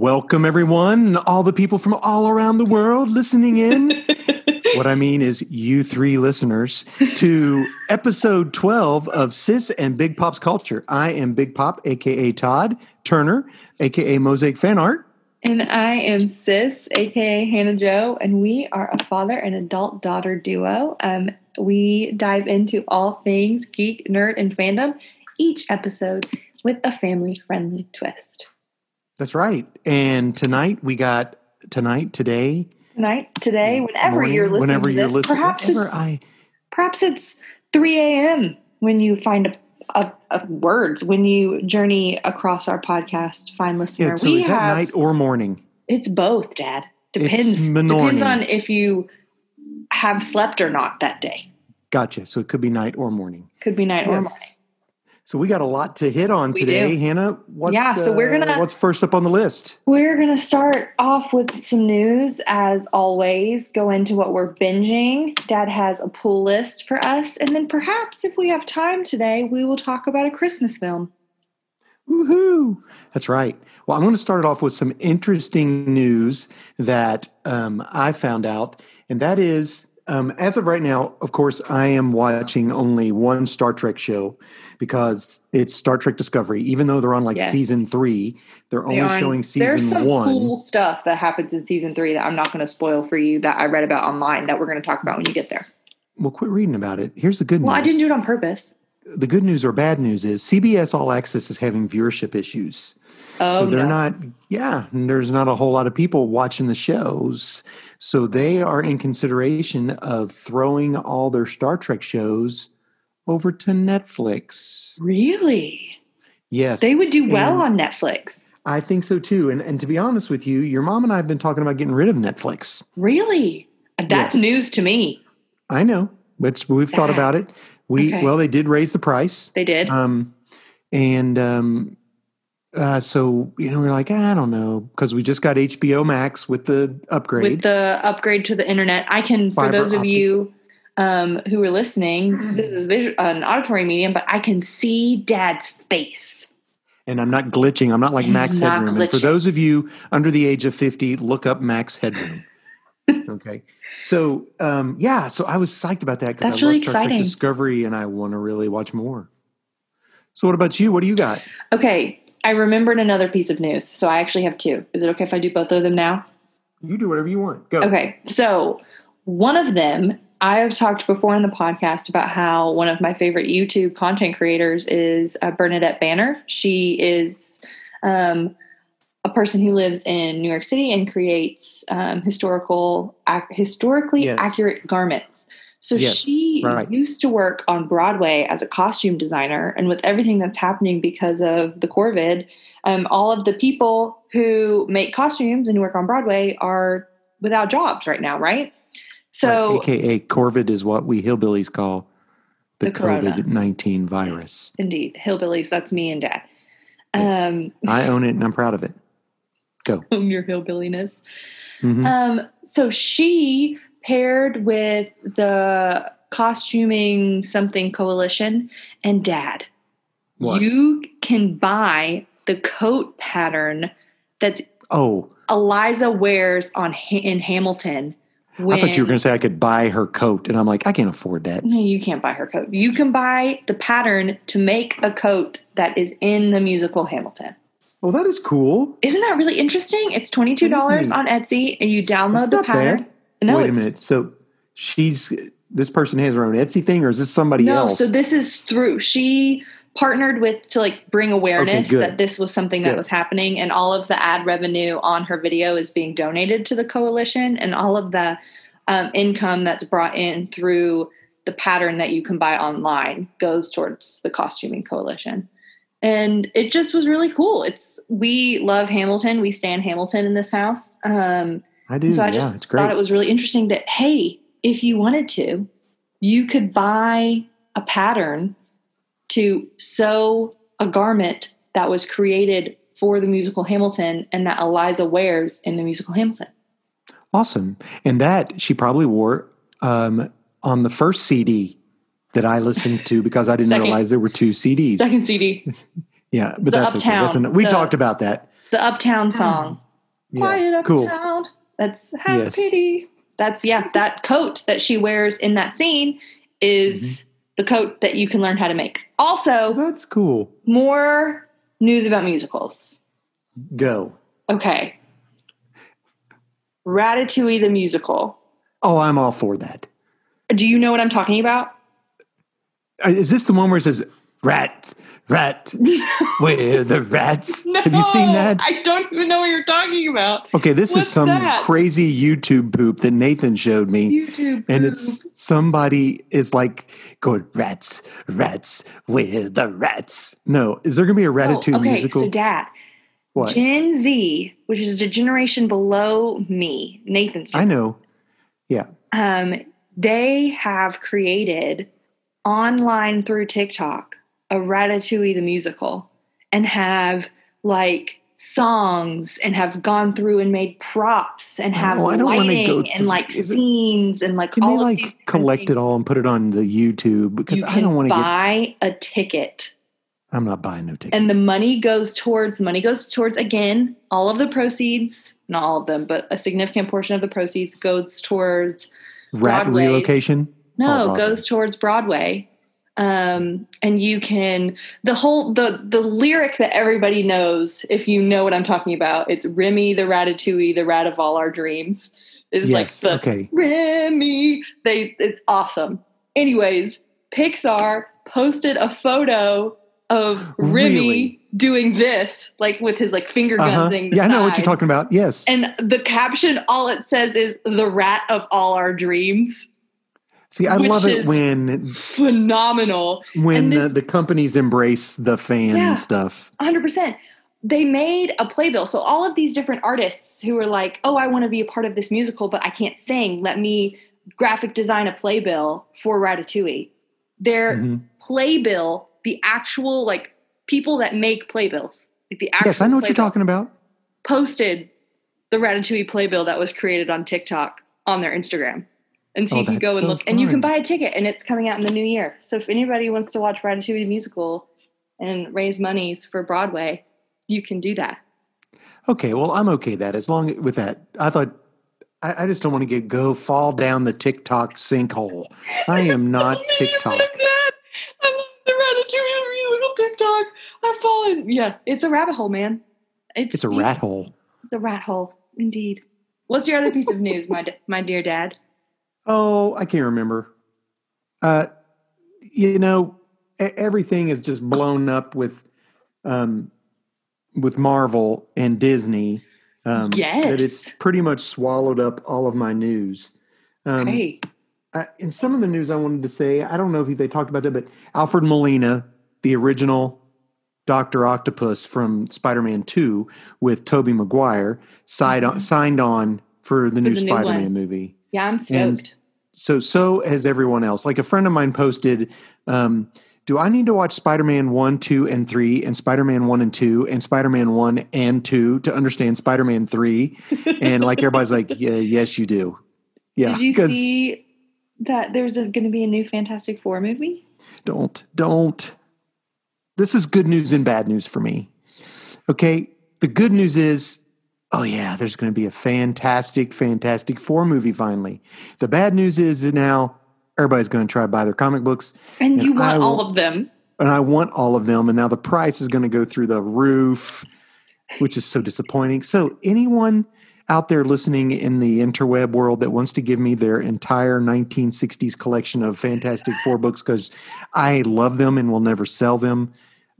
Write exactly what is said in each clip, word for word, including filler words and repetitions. Welcome, everyone, all the people from all around the world listening in. What I mean is you three listeners to episode twelve of Sis and Big Pop's Culture. I am Big Pop, a k a. Todd Turner, a k a. Mosaic Fan Art. And I am Sis, a k a. Hannah Jo, and we are a father and adult daughter duo. Um, we dive into all things geek, nerd, and fandom each episode with a family-friendly twist. That's right. And tonight we got tonight, today. Tonight, today, whenever morning, you're listening whenever to this. You're listening, perhaps, whenever it's, I, perhaps it's three a.m. when you find a Of, of words when you journey across our podcast, fine listener. Yeah, so we is that have, night or morning? It's both, Dad. Depends. Depends on if you have slept or not that day. Gotcha. So it could be night or morning. Could be night yes. or morning. So we got a lot to hit on we today, do. Hannah. What's, yeah. So we're gonna. Uh, what's first up on the list? We're gonna start off with some news, as always. Go into what we're binging. Dad has a pull list for us, and then perhaps if we have time today, we will talk about a Christmas film. Woohoo! That's right. Well, I'm going to start off with some interesting news that um, I found out, and that is. Um, as of right now, of course, I am watching only one Star Trek show because it's Star Trek Discovery. Even though they're on like yes. season three, they're only they showing season one. There's some one. cool stuff that happens in season three that I'm not going to spoil for you that I read about online that we're going to talk about when you get there. Well, quit reading about it. Here's the good well, news. Well, I didn't do it on purpose. The good news or bad news is C B S All Access is having viewership issues. Oh, so they're no. not, yeah, there's not a whole lot of people watching the shows. So they are in consideration of throwing all their Star Trek shows over to Netflix. Really? Yes. They would do well and on Netflix. I think so too. And and to be honest with you, your mom and I have been talking about getting rid of Netflix. Really? That's yes. news to me. I know. It's, we've Bad. thought about it. We okay. Well, they did raise the price. They did. Um, and... um. Uh, so, you know, we're like, I don't know, because we just got H B O Max with the upgrade. With the upgrade to the internet. I can, Fiber for those optic. of you um, who are listening, this is visual, uh, an auditory medium, but I can see Dad's face. And I'm not glitching. I'm not like He's Max not Headroom. Glitching. And for those of you under the age of fifty, look up Max Headroom. Okay. So, um, yeah, so I was psyched about that because I really love Star Trek Discovery and I want to really watch more. So what about you? What do you got? Okay. I remembered another piece of news, so I actually have two. Is it okay if I do both of them now? You do whatever you want. Go. Okay, so one of them, I have talked before on the podcast about how one of my favorite YouTube content creators is uh, Bernadette Banner. She is um, a person who lives in New York City and creates um, historical, ac- historically yes. accurate garments. So yes, she right. used to work on Broadway as a costume designer, and with everything that's happening because of the COVID, um, all of the people who make costumes and work on Broadway are without jobs right now, right? So, right. A K A COVID is what we hillbillies call the, the COVID nineteen virus. Indeed. Hillbillies, that's me and Dad. Yes. Um, I own it and I'm proud of it. Go. Own your hillbilliness. Mm-hmm. Um, so she... paired with the Costuming Something Coalition and Dad. What? You can buy the coat pattern that oh. Eliza wears on in Hamilton. When, I thought you were going to say I could buy her coat, and I'm like, I can't afford that. No, you can't buy her coat. You can buy the pattern to make a coat that is in the musical Hamilton. Well, that is cool. Isn't that really interesting? It's twenty-two dollars on Etsy, and you download That's the pattern. Bad. No, Wait a minute. So she's this person has her own Etsy thing, or is this somebody no, else? No, so this is through. She partnered with to like bring awareness okay, that this was something that good. was happening, and all of the ad revenue on her video is being donated to the coalition, and all of the um, income that's brought in through the pattern that you can buy online goes towards the Costuming Coalition. And it just was really cool. It's we love Hamilton. We stan Hamilton in this house. Um, I do. And so I yeah, just it's great. thought it was really interesting that, hey, if you wanted to, you could buy a pattern to sew a garment that was created for the musical Hamilton and that Eliza wears in the musical Hamilton. Awesome. And that she probably wore um, on the first C D that I listened to because I didn't second, realize there were two C Ds. Second C D. yeah, but the that's Uptown, okay. That's an, we the, talked about that. The Uptown song. yeah. quiet of cool. town. That's half yes. pity. That's, yeah, that coat that she wears in that scene is mm-hmm. the coat that you can learn how to make. Also, that's cool. More news about musicals. Go. Okay. Ratatouille the musical. Oh, I'm all for that. Do you know what I'm talking about? Is this the one where it says, rat, rat, where the rats? No, have you seen that? I don't even know what you're talking about. Okay, this What's is some that? crazy YouTube poop that Nathan showed me. YouTube poop. And it's somebody is like going, rats, rats, where the rats? No, is there going to be a Ratatouille oh, okay, musical? Okay, so Dad, what? Gen Z, which is a generation below me, Nathan's generation. I know, yeah. Um, they have created online through TikTok a Ratatouille the musical and have like songs and have gone through and made props and have oh, lighting and like Is scenes it, and like can all they like these collect things. It all and put it on the YouTube because you I don't want to buy get, a ticket. I'm not buying no ticket. And the money goes towards money goes towards again all of the proceeds, not all of them, but a significant portion of the proceeds goes towards rat Broadway. relocation. No, oh, goes towards Broadway. Um, and you can, the whole, the, the lyric that everybody knows, if you know what I'm talking about, it's Remy, the Ratatouille, the rat of all our dreams. It's yes, like the okay. Remy. They, it's awesome. Anyways, Pixar posted a photo of Remy really? doing this, like with his like finger guns. Uh-huh. Yeah, sides. I know what you're talking about. Yes. And the caption, all it says is the rat of all our dreams. See, I Which love it when phenomenal when this, the, the companies embrace the fan yeah, stuff. one hundred percent. They made a playbill. So all of these different artists who are like, oh, I want to be a part of this musical, but I can't sing. Let me graphic design a playbill for Ratatouille. Their mm-hmm. playbill, the actual like people that make playbills, like the actual yes, I know what you're talking about. Posted the Ratatouille playbill that was created on TikTok on their Instagram. And so oh, you can go and so look, fun. and you can buy a ticket, and it's coming out in the new year. So if anybody wants to watch Ratatouille musical and raise monies for Broadway, you can do that. Okay, well, I'm okay that as long with that. I thought I, I just don't want to get go fall down the TikTok sinkhole. I am not so TikTok. I love the Ratatouille musical TikTok. I've fallen. Yeah, it's a rabbit hole, man. It's, it's a rat hole. It's a rat hole, indeed. What's your other piece of news, my my dear dad? Oh, I can't remember. Uh, you know, everything is just blown up with, um, with Marvel and Disney. Um, yes, that it's pretty much swallowed up all of my news. Um, hey, I, and some of the news I wanted to say, I don't know if they talked about that, but Alfred Molina, the original Doctor Octopus from Spider-Man two with Tobey Maguire, signed mm-hmm. on, signed on for the for new the Spider-Man new movie. Yeah, I'm stoked. And so, so has everyone else. Like a friend of mine posted, um, do I need to watch Spider-Man one, two, and three, and Spider-Man one and two, and Spider-Man one and two to understand Spider-Man three? And like everybody's like, yeah, yes, you do. Yeah. Did you see that there's going to be a new Fantastic Four movie? Don't, don't. This is good news and bad news for me. Okay, the good news is, oh, yeah, there's going to be a fantastic, Fantastic Four movie finally. The bad news is that now everybody's going to try to buy their comic books. And, and you want I, all of them. And I want all of them. And now the price is going to go through the roof, which is so disappointing. So anyone out there listening in the interweb world that wants to give me their entire nineteen sixties collection of Fantastic Four books because I love them and will never sell them.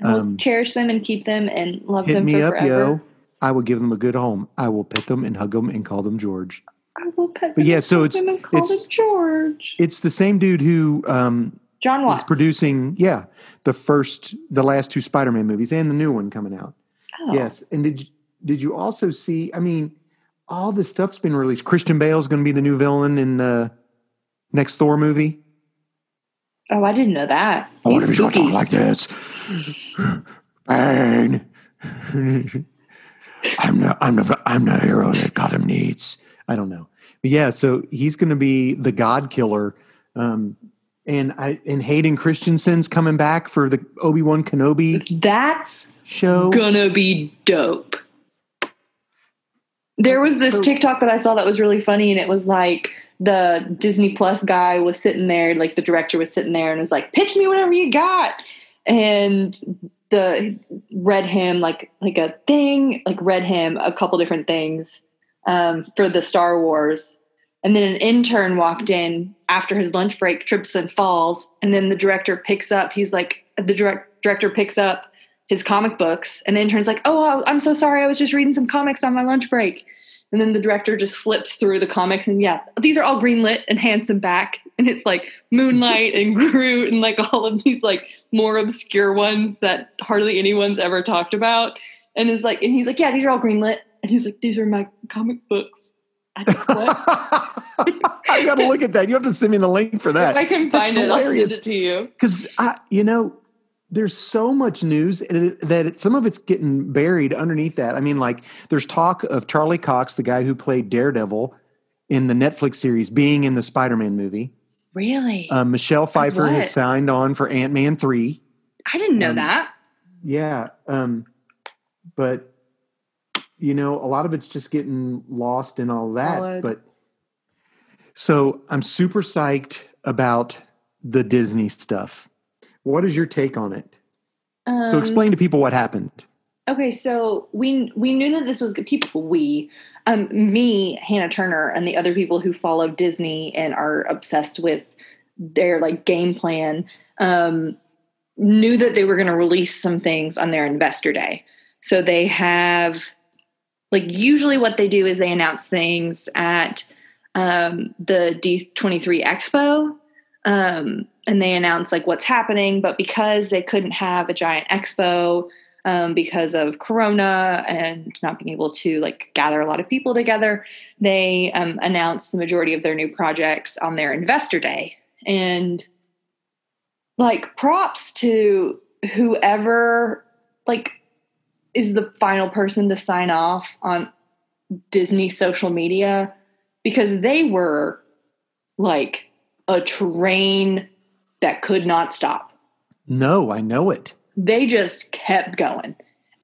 Um, we'll cherish them and keep them and love them for forever. Hit me up, yo. I will give them a good home. I will pet them and hug them and call them George. I will pet them, but yeah, and, so it's, them and call it's, them George. It's the same dude who um, John Watts is producing, yeah, the first, the last two Spider-Man movies and the new one coming out. Oh. Yes, and did you, did you also see? I mean, all this stuff's been released. Christian Bale's going to be the new villain in the next Thor movie. Oh, I didn't know that. I want to be talking like this. Bang. I'm the I'm the I'm the hero that Gotham needs. I don't know, but yeah. So he's going to be the God Killer, um, and I and Hayden Christensen's coming back for the Obi-Wan Kenobi. That's show gonna be dope. There was this TikTok that I saw that was really funny, and it was like the Disney Plus guy was sitting there, like the director was sitting there and was like, pitch me whatever you got. And the read him like, like a thing, like read him a couple different things um, for the Star Wars. And then an intern walked in after his lunch break, trips and falls. And then the director picks up, he's like, the direct, director picks up his comic books, and the intern's like, oh, I'm so sorry, I was just reading some comics on my lunch break. And then the director just flips through the comics, and yeah, these are all greenlit, and hands them back. And it's like Moon Knight and Groot and like all of these like more obscure ones that hardly anyone's ever talked about. And it's like, and he's like, yeah, these are all greenlit. And he's like, these are my comic books. I just what? I gotta look at that. You have to send me the link for that. If I can find it, I'll send it to you. Because I, you know. There's so much news that it, some of it's getting buried underneath that. I mean, like there's talk of Charlie Cox, the guy who played Daredevil in the Netflix series, being in the Spider-Man movie. Really? Uh, Michelle Pfeiffer has signed on for Ant-Man three. I didn't know um, that. Yeah. Um, but, you know, a lot of it's just getting lost in all that. Followed. But so I'm super psyched about the Disney stuff. What is your take on it? Um, so explain to people what happened. Okay, so we we knew that this was good. People, we, um, me, Hannah Turner, and the other people who follow Disney and are obsessed with their like game plan, um, knew that they were going to release some things on their investor day. So they have, like, usually what they do is they announce things at um, the D twenty-three Expo. Um, and they announced like what's happening, but because they couldn't have a giant expo, um, because of Corona and not being able to like gather a lot of people together, they, um, announced the majority of their new projects on their investor day. And like props to whoever like is the final person to sign off on Disney social media, because they were like a train that could not stop. No, I know it. They just kept going.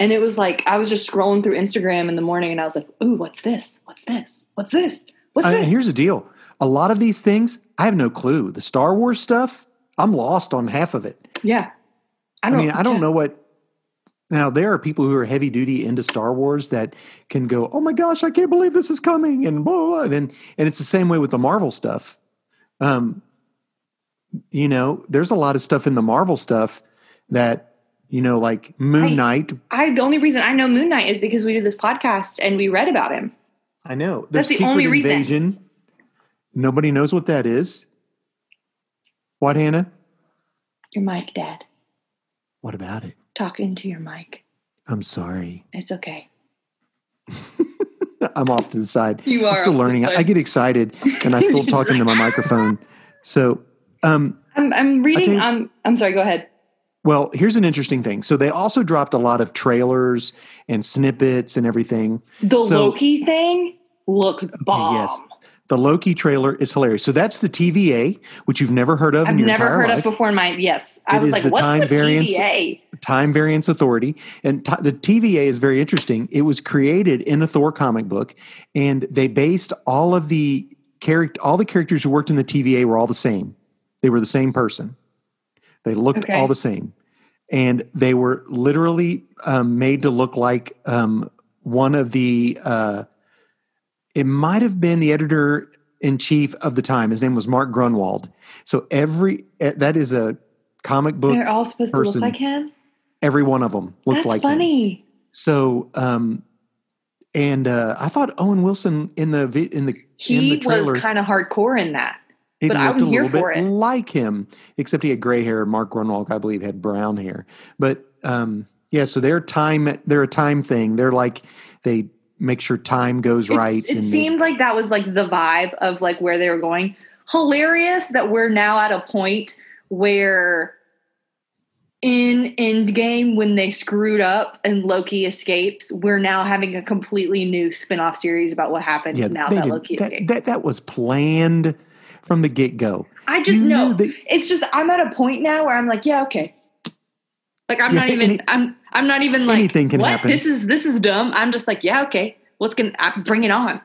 And it was like, I was just scrolling through Instagram in the morning and I was like, ooh, what's this? What's this? What's this? What's uh, this? And here's the deal. A lot of these things, I have no clue. The Star Wars stuff, I'm lost on half of it. Yeah. I, don't, I mean, I don't know what... Now, there are people who are heavy duty into Star Wars that can go, oh my gosh, I can't believe this is coming, and blah, blah, blah. And, and it's the same way with the Marvel stuff. Um, you know, there's a lot of stuff in the Marvel stuff that, you know, like Moon Knight. I, I the only reason I know Moon Knight is because we do this podcast and we read about him. I know. There's That's the only invasion. reason. Nobody knows what that is. What, Hannah? Your mic, Dad. What about it? Talk into your mic. I'm sorry. It's okay. I'm off to the side. You are. I'm still learning. I get excited and I still talk into my microphone. So, um, I'm, I'm reading. You, um, I'm sorry. Go ahead. Well, here's an interesting thing. So they also dropped a lot of trailers and snippets and everything. The so, Loki thing looks bomb. Yes. The Loki trailer is hilarious. So that's the T V A, which you've never heard of. I've in your never entire heard life. of before. In my yes, I it was like, the what's time the variance, T V A? Time Variance Authority, and t- the T V A is very interesting. It was created in a Thor comic book, and they based all of the character, all the characters who worked in the T V A were all the same. They were the same person. They looked okay. all the same, and they were literally um, made to look like um, one of the. Uh, It might have been the editor-in-chief of the time. His name was Mark Grunwald. So every – that is a comic book They're all supposed person. to look like him? Every one of them looked That's like funny. him. So um, – and uh, I thought Owen Wilson in the in the, he in the trailer – He was kind of hardcore in that. But I'm here for it. It looked a little bit like him, except he had gray hair. Mark Grunwald, I believe, had brown hair. But um, yeah, so they're time – they're a time thing. They're like – they – make sure time goes right. It's, it seemed the, like that was like the vibe of like where they were going. Hilarious that we're now at a point where in Endgame, when they screwed up and Loki escapes, we're now having a completely new spin-off series about what happened yeah, now that did, Loki that, escaped. That, that was planned from the get-go. I just you know. That, it's just I'm at a point now where I'm like, yeah, okay. Like I'm yeah, not even – I'm I'm not even like, anything can what? happen. This is, this is dumb. I'm just like, yeah, okay. what's going to bring it on.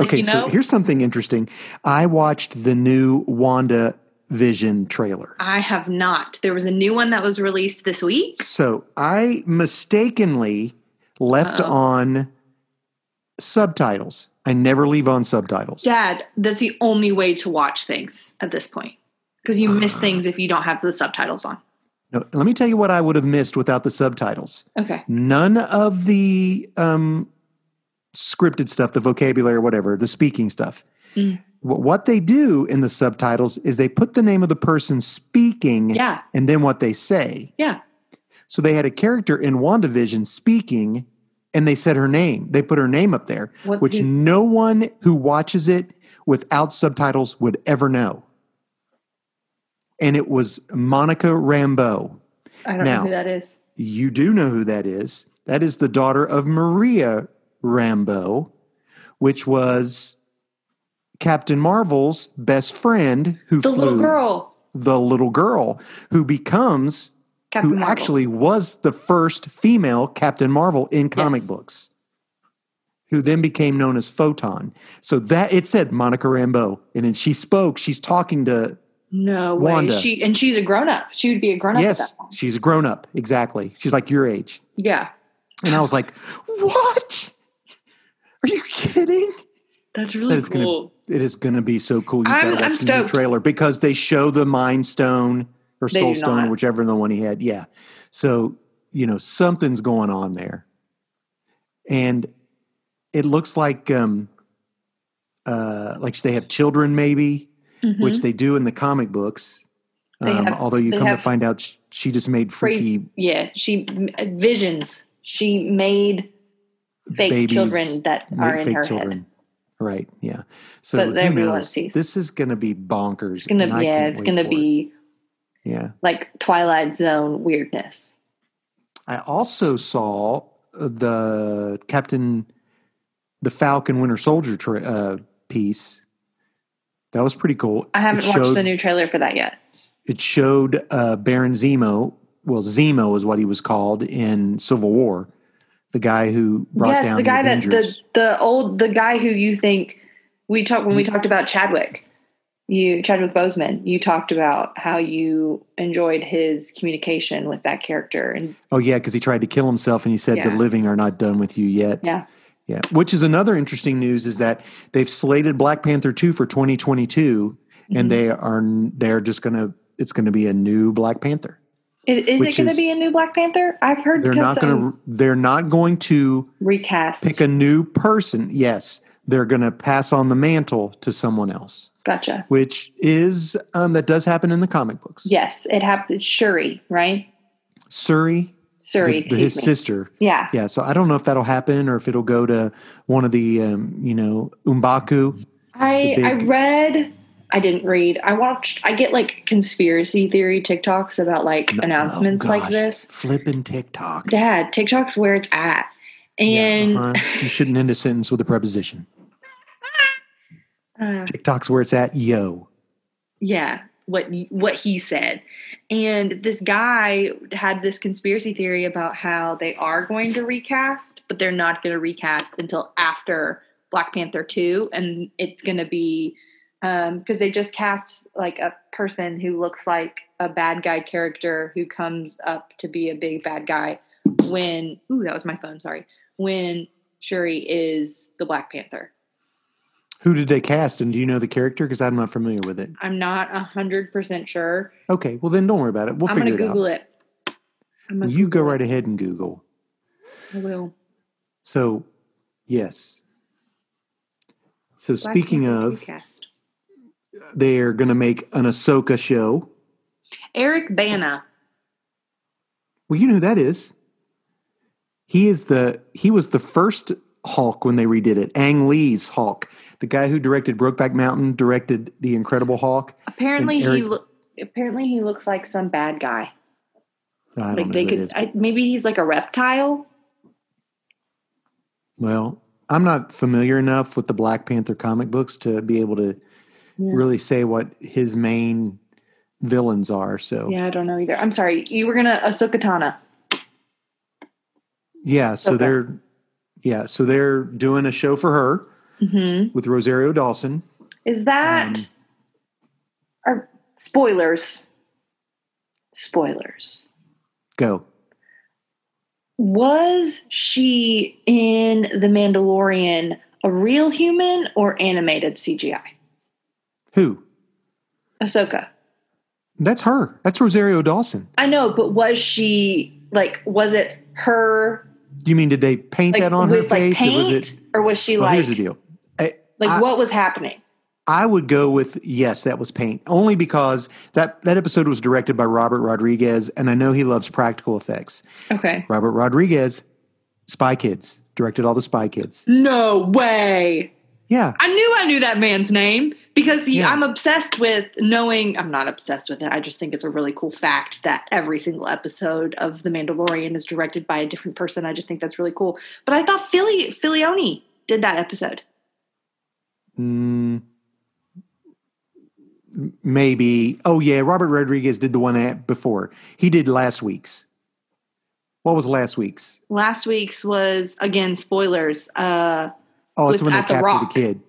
Okay. You know? So here's something interesting. I watched the new WandaVision trailer. I have not. There was a new one that was released this week. So I mistakenly left Uh-oh. on subtitles. I never leave on subtitles. Dad, that's the only way to watch things at this point. Because you miss things if you don't have the subtitles on. No, let me tell you what I would have missed without the subtitles. Okay. None of the um, scripted stuff, the vocabulary or whatever, the speaking stuff. Mm. What they do in the subtitles is they put the name of the person speaking yeah. and then what they say. Yeah. So they had a character in WandaVision speaking and they said her name. They put her name up there, what, which no one who watches it without subtitles would ever know. And it was Monica Rambeau. I don't now, know who that is. You do know who that is. That is the daughter of Maria Rambeau, which was Captain Marvel's best friend who the flew. The little girl. The little girl who becomes, Captain who Marvel. Actually was the first female Captain Marvel in comic yes. books, who then became known as Photon. So that it said Monica Rambeau. And then she spoke. She's talking to... No way. Wanda. She and she's a grown up. She would be a grown up. Yes, at that point. She's a grown up. Exactly. She's like your age. Yeah. And I was like, "What? Are you kidding?" That's really that cool. Gonna, it is going to be so cool. You I'm, gotta watch I'm stoked. New trailer because they show the Mind Stone or they Soul Stone, whichever the one he had. Yeah. So you know something's going on there, and it looks like um, uh, like they have children, maybe. Mm-hmm. Which they do in the comic books, um, have, although you come to find out she, she just made freaky... Crazy, yeah, she... Visions. She made fake children that are in her children. Head. Right, yeah. So but everyone knows? Sees. This is going to be bonkers. It's gonna, and yeah, it's going to be... It. Yeah. Like Twilight Zone weirdness. I also saw the Captain... The Falcon Winter Soldier tra- uh, piece... That was pretty cool. I haven't showed, watched the new trailer for that yet. It showed uh, Baron Zemo. Well, Zemo is what he was called in Civil War. The guy who brought yes, down the guy the that the, the old the guy who you think we talked when we talked about Chadwick. You Chadwick Boseman. You talked about how you enjoyed his communication with that character. And oh yeah, because he tried to kill himself, and he said yeah. the living are not done with you yet. Yeah. Yeah, which is another interesting news is that they've slated Black Panther two for twenty twenty-two, mm-hmm. and they are they're just gonna it's gonna be a new Black Panther. Is, is it gonna is, be a new Black Panther? I've heard they're not gonna they're not going to recast pick a new person. Yes, they're gonna pass on the mantle to someone else. Gotcha. Which is um, that does happen in the comic books. Yes, it happened. Shuri, right? Shuri. Sorry, the, the, his me. Sister. Yeah. Yeah. So I don't know if that'll happen or if it'll go to one of the, um, you know, Umbaku. I, big... I read, I didn't read. I watched, I get like conspiracy theory TikToks about like no, announcements oh gosh, like this. Flipping TikTok. Dad, TikTok's where it's at. And yeah, uh-huh. you shouldn't end a sentence with a preposition. uh, TikTok's where it's at. Yo. Yeah. what what he said. And this guy had this conspiracy theory about how they are going to recast, but they're not going to recast until after Black Panther two. And it's going to be um, because they just cast like a person who looks like a bad guy character who comes up to be a big bad guy when, ooh, that was my phone. Sorry. When Shuri is the Black Panther. Who did they cast, and do you know the character? Because I'm not familiar with it. I'm not one hundred percent sure. Okay, well then don't worry about it. We'll I'm figure gonna it Google out. It. I'm going to Google it. You go right ahead and Google. I will. So, yes. So Black speaking of, they're going to make an Ahsoka show. Eric Bana. Well, you know who that is. He is the. He was the first... Hulk when they redid it. Ang Lee's Hulk. The guy who directed Brokeback Mountain directed The Incredible Hulk. Apparently Eric, he lo- apparently he looks like some bad guy. I don't like know they could, is, I, maybe he's like a reptile. Well, I'm not familiar enough with the Black Panther comic books to be able to yeah. really say what his main villains are. So yeah, I don't know either. I'm sorry. You were going to Ahsoka Tano. Yeah, so okay. they're Yeah, so they're doing a show for her mm-hmm. with Rosario Dawson. Is that um, or spoilers? Spoilers. Go. Was she in The Mandalorian a real human or animated C G I? Who? Ahsoka. That's her. That's Rosario Dawson. I know, but was she, like, was it her? You mean did they paint like, that on with, her like, face? Paint, or, was it, or was she well, like, here's the deal. I, like I, what was happening? I would go with, yes, that was paint. Only because that, that episode was directed by Robert Rodriguez, and I know he loves practical effects. Okay. Robert Rodriguez, Spy Kids, directed all the Spy Kids. No way. Yeah. I knew I knew that man's name because he, yeah. I'm obsessed with knowing – I'm not obsessed with it. I just think it's a really cool fact that every single episode of The Mandalorian is directed by a different person. I just think that's really cool. But I thought Fili- Filioni did that episode. Mm, maybe. Oh, yeah. Robert Rodriguez did the one before. He did last week's. What was last week's? Last week's was, again, spoilers, uh – oh, it's with, when they captured the, the kid.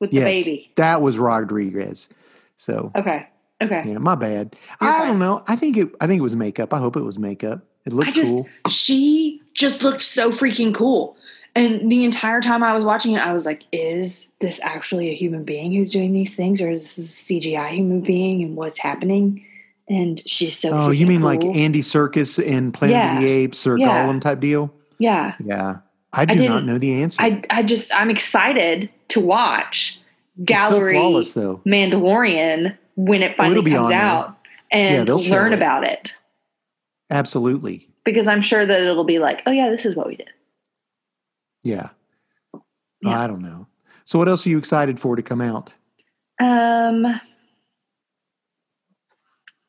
With yes, the baby. That was Rodriguez. So okay. Okay. Yeah, my bad. You're I fine. Don't know. I think it I think it was makeup. I hope it was makeup. It looked I just, cool. She just looked so freaking cool. And the entire time I was watching it, I was like, is this actually a human being who's doing these things? Or is this a C G I human being and what's happening? And she's so Oh, you mean cool. like Andy Serkis in Planet yeah. of the Apes or yeah. Gollum type deal? Yeah. Yeah. I do I not know the answer. I, I just, I'm excited to watch Gallery it's so flawless, Mandalorian when it finally oh, comes out there. And yeah, learn about it. it. Absolutely. Because I'm sure that it'll be like, oh yeah, this is what we did. Yeah. yeah. I don't know. So what else are you excited for to come out? Um,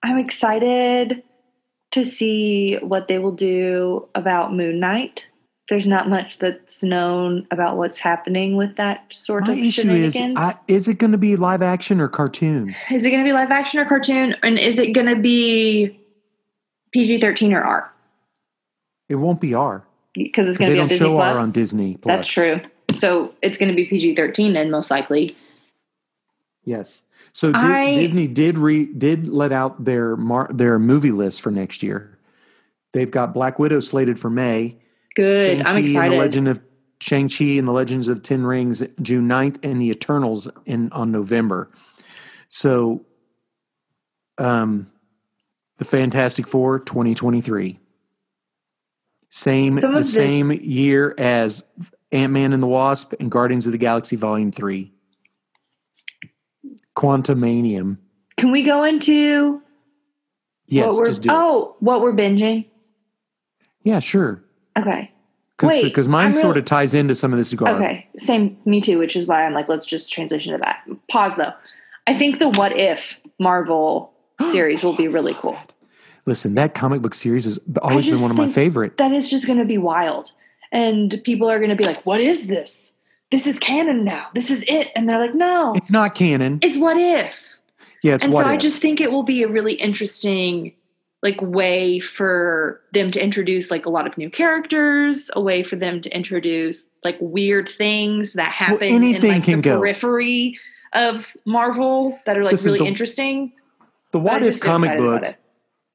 I'm excited to see what they will do about Moon Knight. There's not much that's known about what's happening with that sort My of issue is, I, is it going to be live action or cartoon? Is it going to be live action or cartoon? And is it going to be P G thirteen or R? It won't be R. Because it's going to be on Disney Plus. They don't show R on Disney Plus. That's true. So it's going to be P G thirteen then, most likely. Yes. So I, Disney did re, did let out their mar, their movie list for next year. They've got Black Widow slated for May. Good. Shang-Chi I'm excited. And the Legend of Shang-Chi and the Legends of Ten Rings June ninth and the Eternals in on November. So um the Fantastic Four twenty twenty-three. Same Some the this, same year as Ant-Man and the Wasp and Guardians of the Galaxy Volume three. Quantumanium. Can we go into Yes, what we're, just do Oh, it. what we're binging? Yeah, sure. Okay. Cause, Wait, because mine really, sort of ties into some of this garbage. Okay, same, me too, which is why I'm like, let's just transition to that. Pause, though. I think the What If Marvel series will be really cool. Listen, that comic book series has always been one of my favorite. That is just going to be wild. And people are going to be like, what is this? This is canon now. This is it. And they're like, no. It's not canon. It's What If. Yeah, it's and What If. And so I just think it will be a really interesting like way for them to introduce like a lot of new characters, a way for them to introduce like weird things that happen well, in like the go. periphery of Marvel that are like Listen, really the, interesting. The What If comic book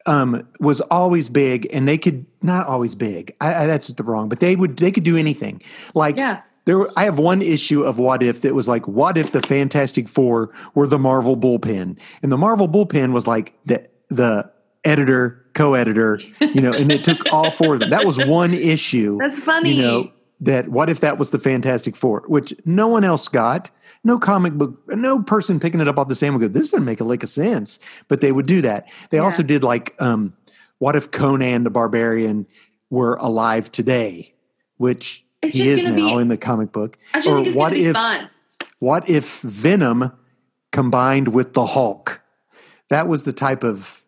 um, was always big and they could not always big. I, I, that's the wrong, but they would, they could do anything. Like yeah. there, were, I have one issue of What If that was like, what if the Fantastic Four were the Marvel bullpen? And the Marvel bullpen was like the, the, editor, co-editor, you know, and it took all four of them. That was one issue. That's funny. You know, that what if that was the Fantastic Four, which no one else got, no comic book, no person picking it up off the same would go, this doesn't make a lick of sense, but they would do that. They yeah. also did like, um, what if Conan the Barbarian were alive today, which it's he is now be, in the comic book. Or think it's what be if, fun. What if Venom combined with the Hulk? That was the type of,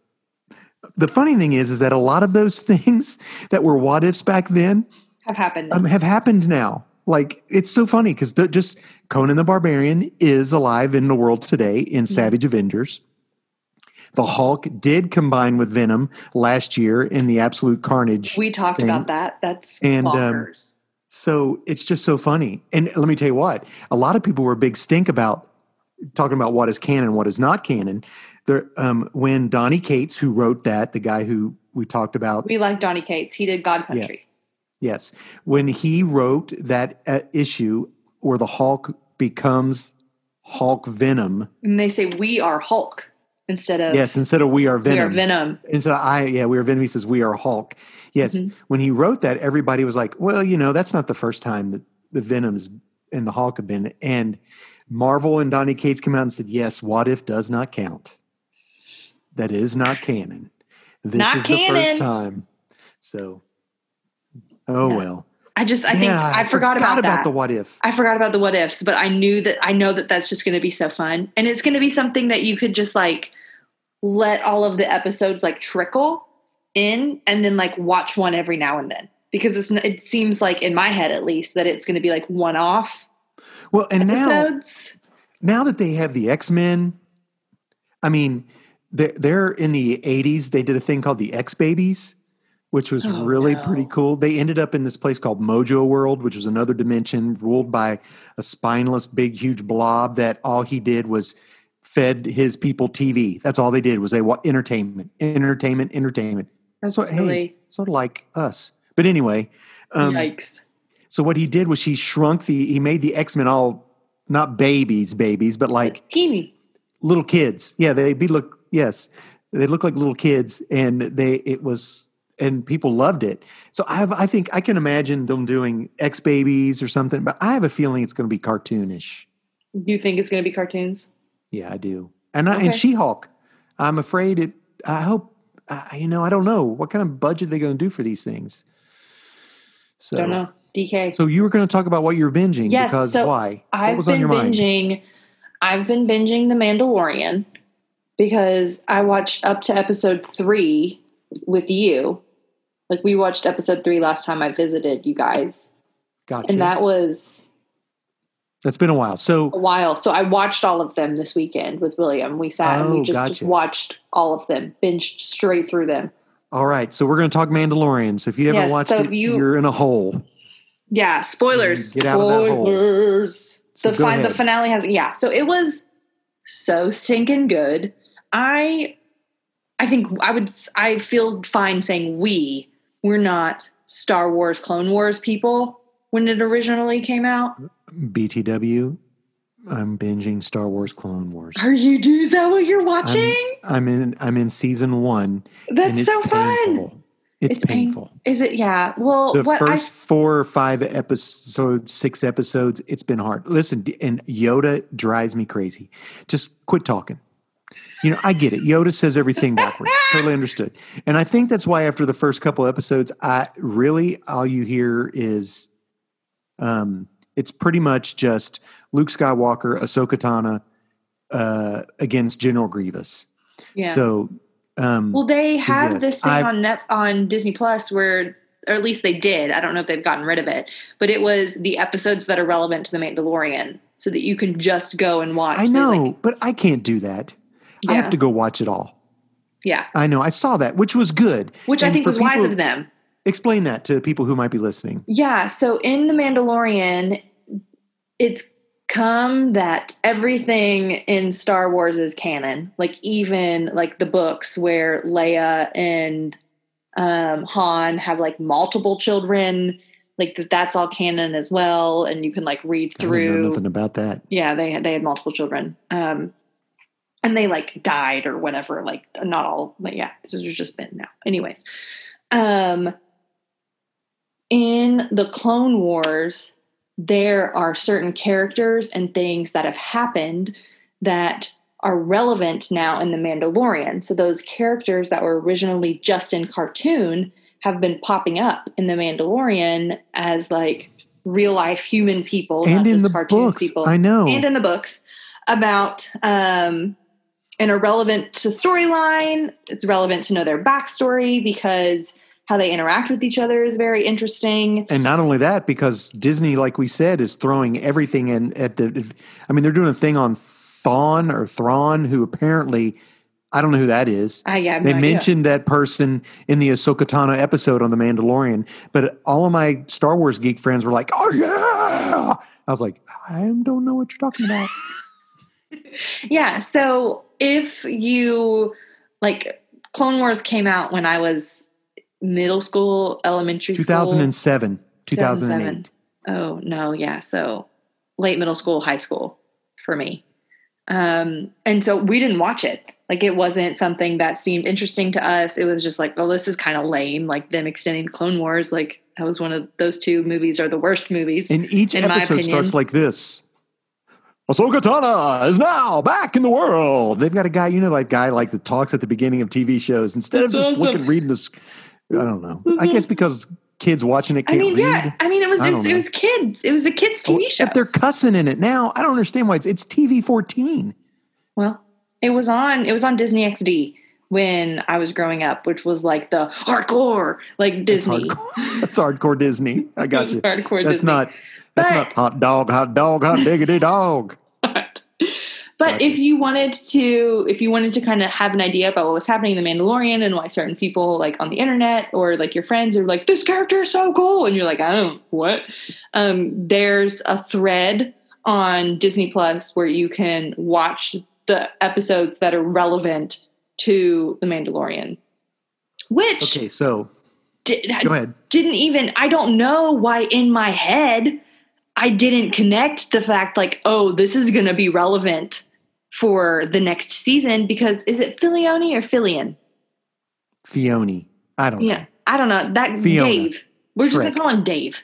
The funny thing is, is that a lot of those things that were what ifs back then have happened. Um, have happened now. Like it's so funny because just Conan the Barbarian is alive in the world today in mm-hmm. Savage Avengers. The Hulk did combine with Venom last year in the Absolute Carnage. We talked thing. about that. That's and bonkers. Um, So it's just so funny. And let me tell you what, a lot of people were a big stink about talking about what is canon, what is not canon. There, um, when Donny Cates, who wrote that, the guy who we talked about. We like Donny Cates. He did God Country. Yeah. Yes. When he wrote that uh, issue where the Hulk becomes Hulk Venom. And they say, we are Hulk. Instead of yes, instead of we are Venom. We are Venom. Instead of I, yeah, we are Venom. He says we are Hulk. Yes, mm-hmm. When he wrote that, everybody was like, "Well, you know, that's not the first time that the Venoms and the Hulk have been." And Marvel and Donny Cates came out and said, "Yes, What If does not count. That is not canon. This not is canon. The first time." So, oh yeah. well. I just I yeah, think I, I forgot, forgot about, about that. the what if. I forgot about the what ifs, but I knew that I know that that's just going to be so fun, and it's going to be something that you could just like let all of the episodes like trickle in, and then like watch one every now and then because it's it seems like in my head at least that it's going to be like one off. Well, and episodes. now now that they have the X-Men, I mean, they're, they're in the eighties. They did a thing called the X-Babies. Which was oh, really no. pretty cool. They ended up in this place called Mojo World, which was another dimension ruled by a spineless, big, huge blob that all he did was fed his people T V. That's all they did was they wa- entertainment, entertainment, entertainment. That's so, silly. Hey, sort of like us. But anyway. Um, Yikes. So what he did was he shrunk the, he made the X-Men all, not babies, babies, but like. But teeny. Little kids. Yeah, they'd be look, yes. They look like little kids and they, it was. And people loved it. So I have, I think I can imagine them doing X-Babies or something, but I have a feeling it's going to be cartoonish. You think it's going to be cartoons? Yeah, I do. And okay. I, and She-Hulk, I'm afraid it, I hope, I, you know, I don't know. What kind of budget are they going to do for these things? So, don't know. D K. So you were going to talk about what you're binging. Yes, because so why? I've what was been on your binging, mind? I've been binging The Mandalorian because I watched up to episode three with you. Like we watched episode three last time I visited you guys. Gotcha. And that was... That's been a while. So a while. So I watched all of them this weekend with William. We sat oh, and we just, gotcha. just watched all of them, binged straight through them. All right. So we're going to talk Mandalorian. So if you haven't yes, watched so it, you, you're in a hole. Yeah. Spoilers. Get out spoilers. Of that hole. So the, fi- the finale has... Yeah. So it was so stinking good. I... I think I would, I feel fine saying we, we're not Star Wars, Clone Wars people when it originally came out. B T W, I'm binging Star Wars, Clone Wars. Are you, is that what you're watching? I'm, I'm in, I'm in season one. That's so painful. fun. It's, it's painful. Pain, is it? Yeah. Well, the what first I, four or five episodes, six episodes, it's been hard. Listen, and Yoda drives me crazy. Just quit talking. You know, I get it. Yoda says everything backwards. Totally understood. And I think that's why after the first couple episodes, I really, all you hear is, um, it's pretty much just Luke Skywalker, Ahsoka Tano, uh, against General Grievous. Yeah. So, um, well, they have yes, this thing I've, on Net, on Disney Plus where, or at least they did. I don't know if they've gotten rid of it, but it was the episodes that are relevant to The Mandalorian so that you can just go and watch. I know, like, but I can't do that. Yeah. I have to go watch it all. Yeah. I know. I saw that, which was good. Which and I think was people, wise of them. Explain that to people who might be listening. Yeah. So in The Mandalorian, it's come that everything in Star Wars is canon. Like even like the books where Leia and um, Han have like multiple children, like that that's all canon as well. And you can like read through. I don't know nothing about that. Yeah. They had, they had multiple children. Um, And they, like, died or whatever. Like, not all. But, yeah. There's just been now. Anyways. Um, in the Clone Wars, there are certain characters and things that have happened that are relevant now in The Mandalorian. So those characters that were originally just in cartoon have been popping up in The Mandalorian as, like, real-life human people. And not in just the cartoon books. People. I know. And in the books. About... Um, and are relevant to storyline. It's relevant to know their backstory because how they interact with each other is very interesting. And not only that, because Disney, like we said, is throwing everything in at the... I mean, they're doing a thing on Thawne or Thrawn, who apparently I don't know who that is. Uh, yeah, I have no idea. They mentioned that person in the Ahsoka Tano episode on The Mandalorian, but all of my Star Wars geek friends were like, oh, yeah. I was like, I don't know what you're talking about. Yeah, so if you, like, Clone Wars came out when I was middle school, elementary school. two thousand seven, two thousand eight. Oh, no, yeah, so late middle school, high school for me. Um, and so we didn't watch it. Like, it wasn't something that seemed interesting to us. It was just like, oh, this is kind of lame. Like, them extending Clone Wars, like, that was one of those two movies are the worst movies. And each in episode starts like this. Ahsoka Tano is now back in the world. They've got a guy, you know, like guy like that talks at the beginning of T V shows instead That's of just awesome. looking, reading this. I don't know. Mm-hmm. I guess because kids watching it can't I mean, read. Yeah. I mean, it was it, it was kids. It was a kids' T V well, show. But they're cussing in it now. I don't understand why it's it's T V fourteen. Well, it was on it was on Disney X D when I was growing up, which was like the hardcore like Disney. That's hardcore, That's hardcore Disney. I got you. Hardcore That's Disney. not. That's but, not hot dog, hot dog, hot diggity dog. But but if you wanted to, if you wanted to kind of have an idea about what was happening in The Mandalorian and why certain people like on the internet or like your friends are like, this character is so cool. And you're like, I don't know what. Um, there's a thread on Disney Plus where you can watch the episodes that are relevant to The Mandalorian. Which. Okay, so. Did, go ahead. Didn't even, I don't know why in my head. I didn't connect the fact like, oh, this is going to be relevant for the next season because is it Filoni or Fillion? Fioni. I don't yeah, know. I don't know. That Fiona. Dave. We're just going to call him Dave.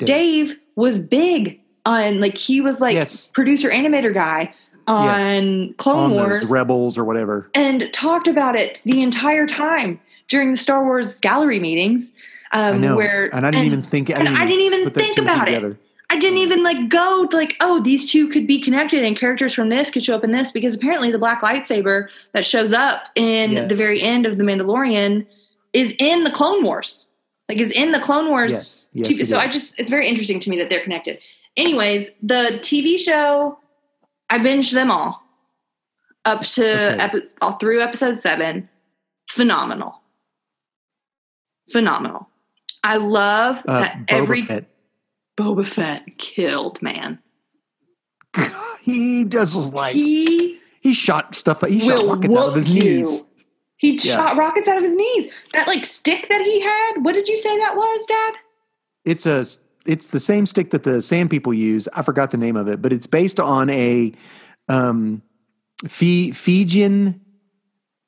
Dave. Dave was big on like he was like yes. producer animator guy on yes. Clone on Wars. Those Rebels or whatever. And talked about it the entire time during the Star Wars gallery meetings. Um, I know. Where, and I didn't and, even think. I didn't even, I didn't even think about together. it. I didn't even like go to like, oh, these two could be connected and characters from this could show up in this because apparently the black lightsaber that shows up in yes. the very end of The Mandalorian is in the Clone Wars. Like is in the Clone Wars. Yes. Yes, T V. So is. I just, it's very interesting to me that they're connected. Anyways, the T V show, I binged them all up to okay. epi- all through episode seven. Phenomenal. Phenomenal. I love uh, that Boba every... Fett. Boba Fett killed, man. He just was like, he, he shot stuff. He shot rockets out of his you. knees. He yeah. shot rockets out of his knees. That like stick that he had. What did you say that was, Dad? It's a, it's the same stick that the Sand people use. I forgot the name of it, but it's based on a um, Fee, Fijian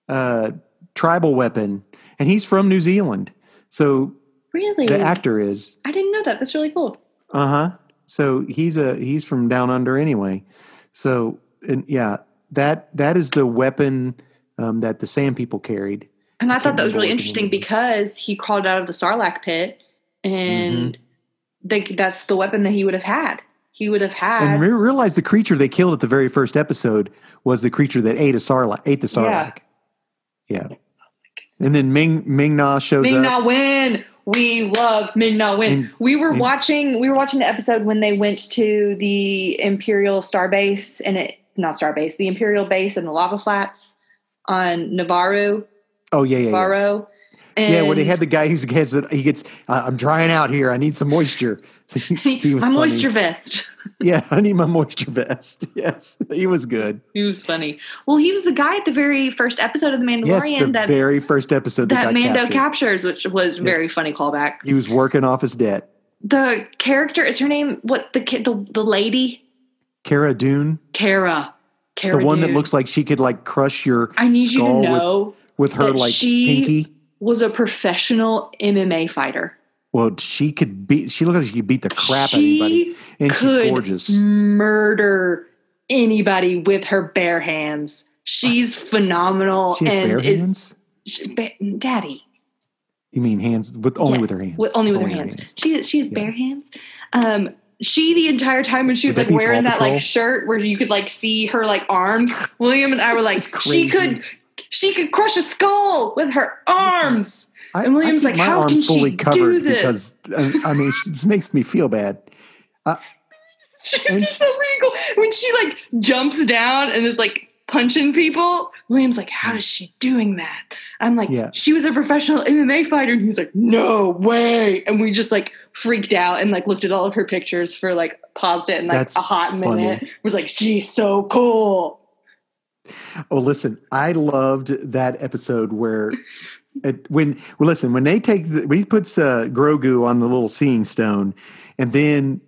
uh, tribal weapon. And he's from New Zealand. So really? The actor is. I didn't know that. That's really cool. Uh-huh. So he's a he's from down under anyway. So and yeah, that that is the weapon um, that the Sand people carried. And I, I thought that was really interesting him. because he crawled out of the Sarlacc pit and mm-hmm. they, that's the weapon that he would have had. He would have had And re- realized the creature they killed at the very first episode was the creature that ate a Sarlacc ate the Sarlacc. Yeah. yeah. And then Ming Ming-Na shows Ming-Na up. Ming-Na Wen. We love Ming-Na Wen. We were and, watching. We were watching the episode when they went to the Imperial Starbase and it not Starbase, the Imperial base and the lava flats on Navarro. Oh yeah, yeah, Navarro. Yeah, and yeah when they had the guy who gets it, he gets. Uh, I'm drying out here. I need some moisture. He was my funny. Moisture vest. Yeah, I need my moisture vest. Yes, he was good. He was funny. Well, he was the guy at the very first episode of The Mandalorian. Yes, the that, very first episode that, that Mando captured. captures, which was yeah. very funny callback. He was working off his debt. The character is her name. What the the the lady? Cara Dune. Cara. Cara. The one Dune. That looks like she could like crush your. I need skull you to know with, with her that like she pinky. Was a professional M M A fighter. Well, she could beat. She looked like she could beat the crap out of anybody, and could she's gorgeous. Murder anybody with her bare hands. She's phenomenal. She has and bare is, hands, she, ba- daddy. You mean hands with only yes, with her hands? With, only with only her, her hands. hands. She she has yeah. bare hands. Um, she the entire time when she was Would like wearing that patrol? like shirt where you could like see her like arms. William and I were like, she could she could crush a skull with her arms. I, and William's I like, how can she do this? Because, I mean, it just makes me feel bad. Uh, She's just so regal. When she, like, jumps down and is, like, punching people, William's like, how is she doing that? I'm like, yeah. She was a professional M M A fighter. And he's like, no way. And we just like freaked out and like looked at all of her pictures for like paused it and like That's a hot funny. minute. It was like, she's so cool. Oh, listen, I loved that episode where it, when, well, listen, when they take, the, when he puts uh, Grogu on the little seeing stone and then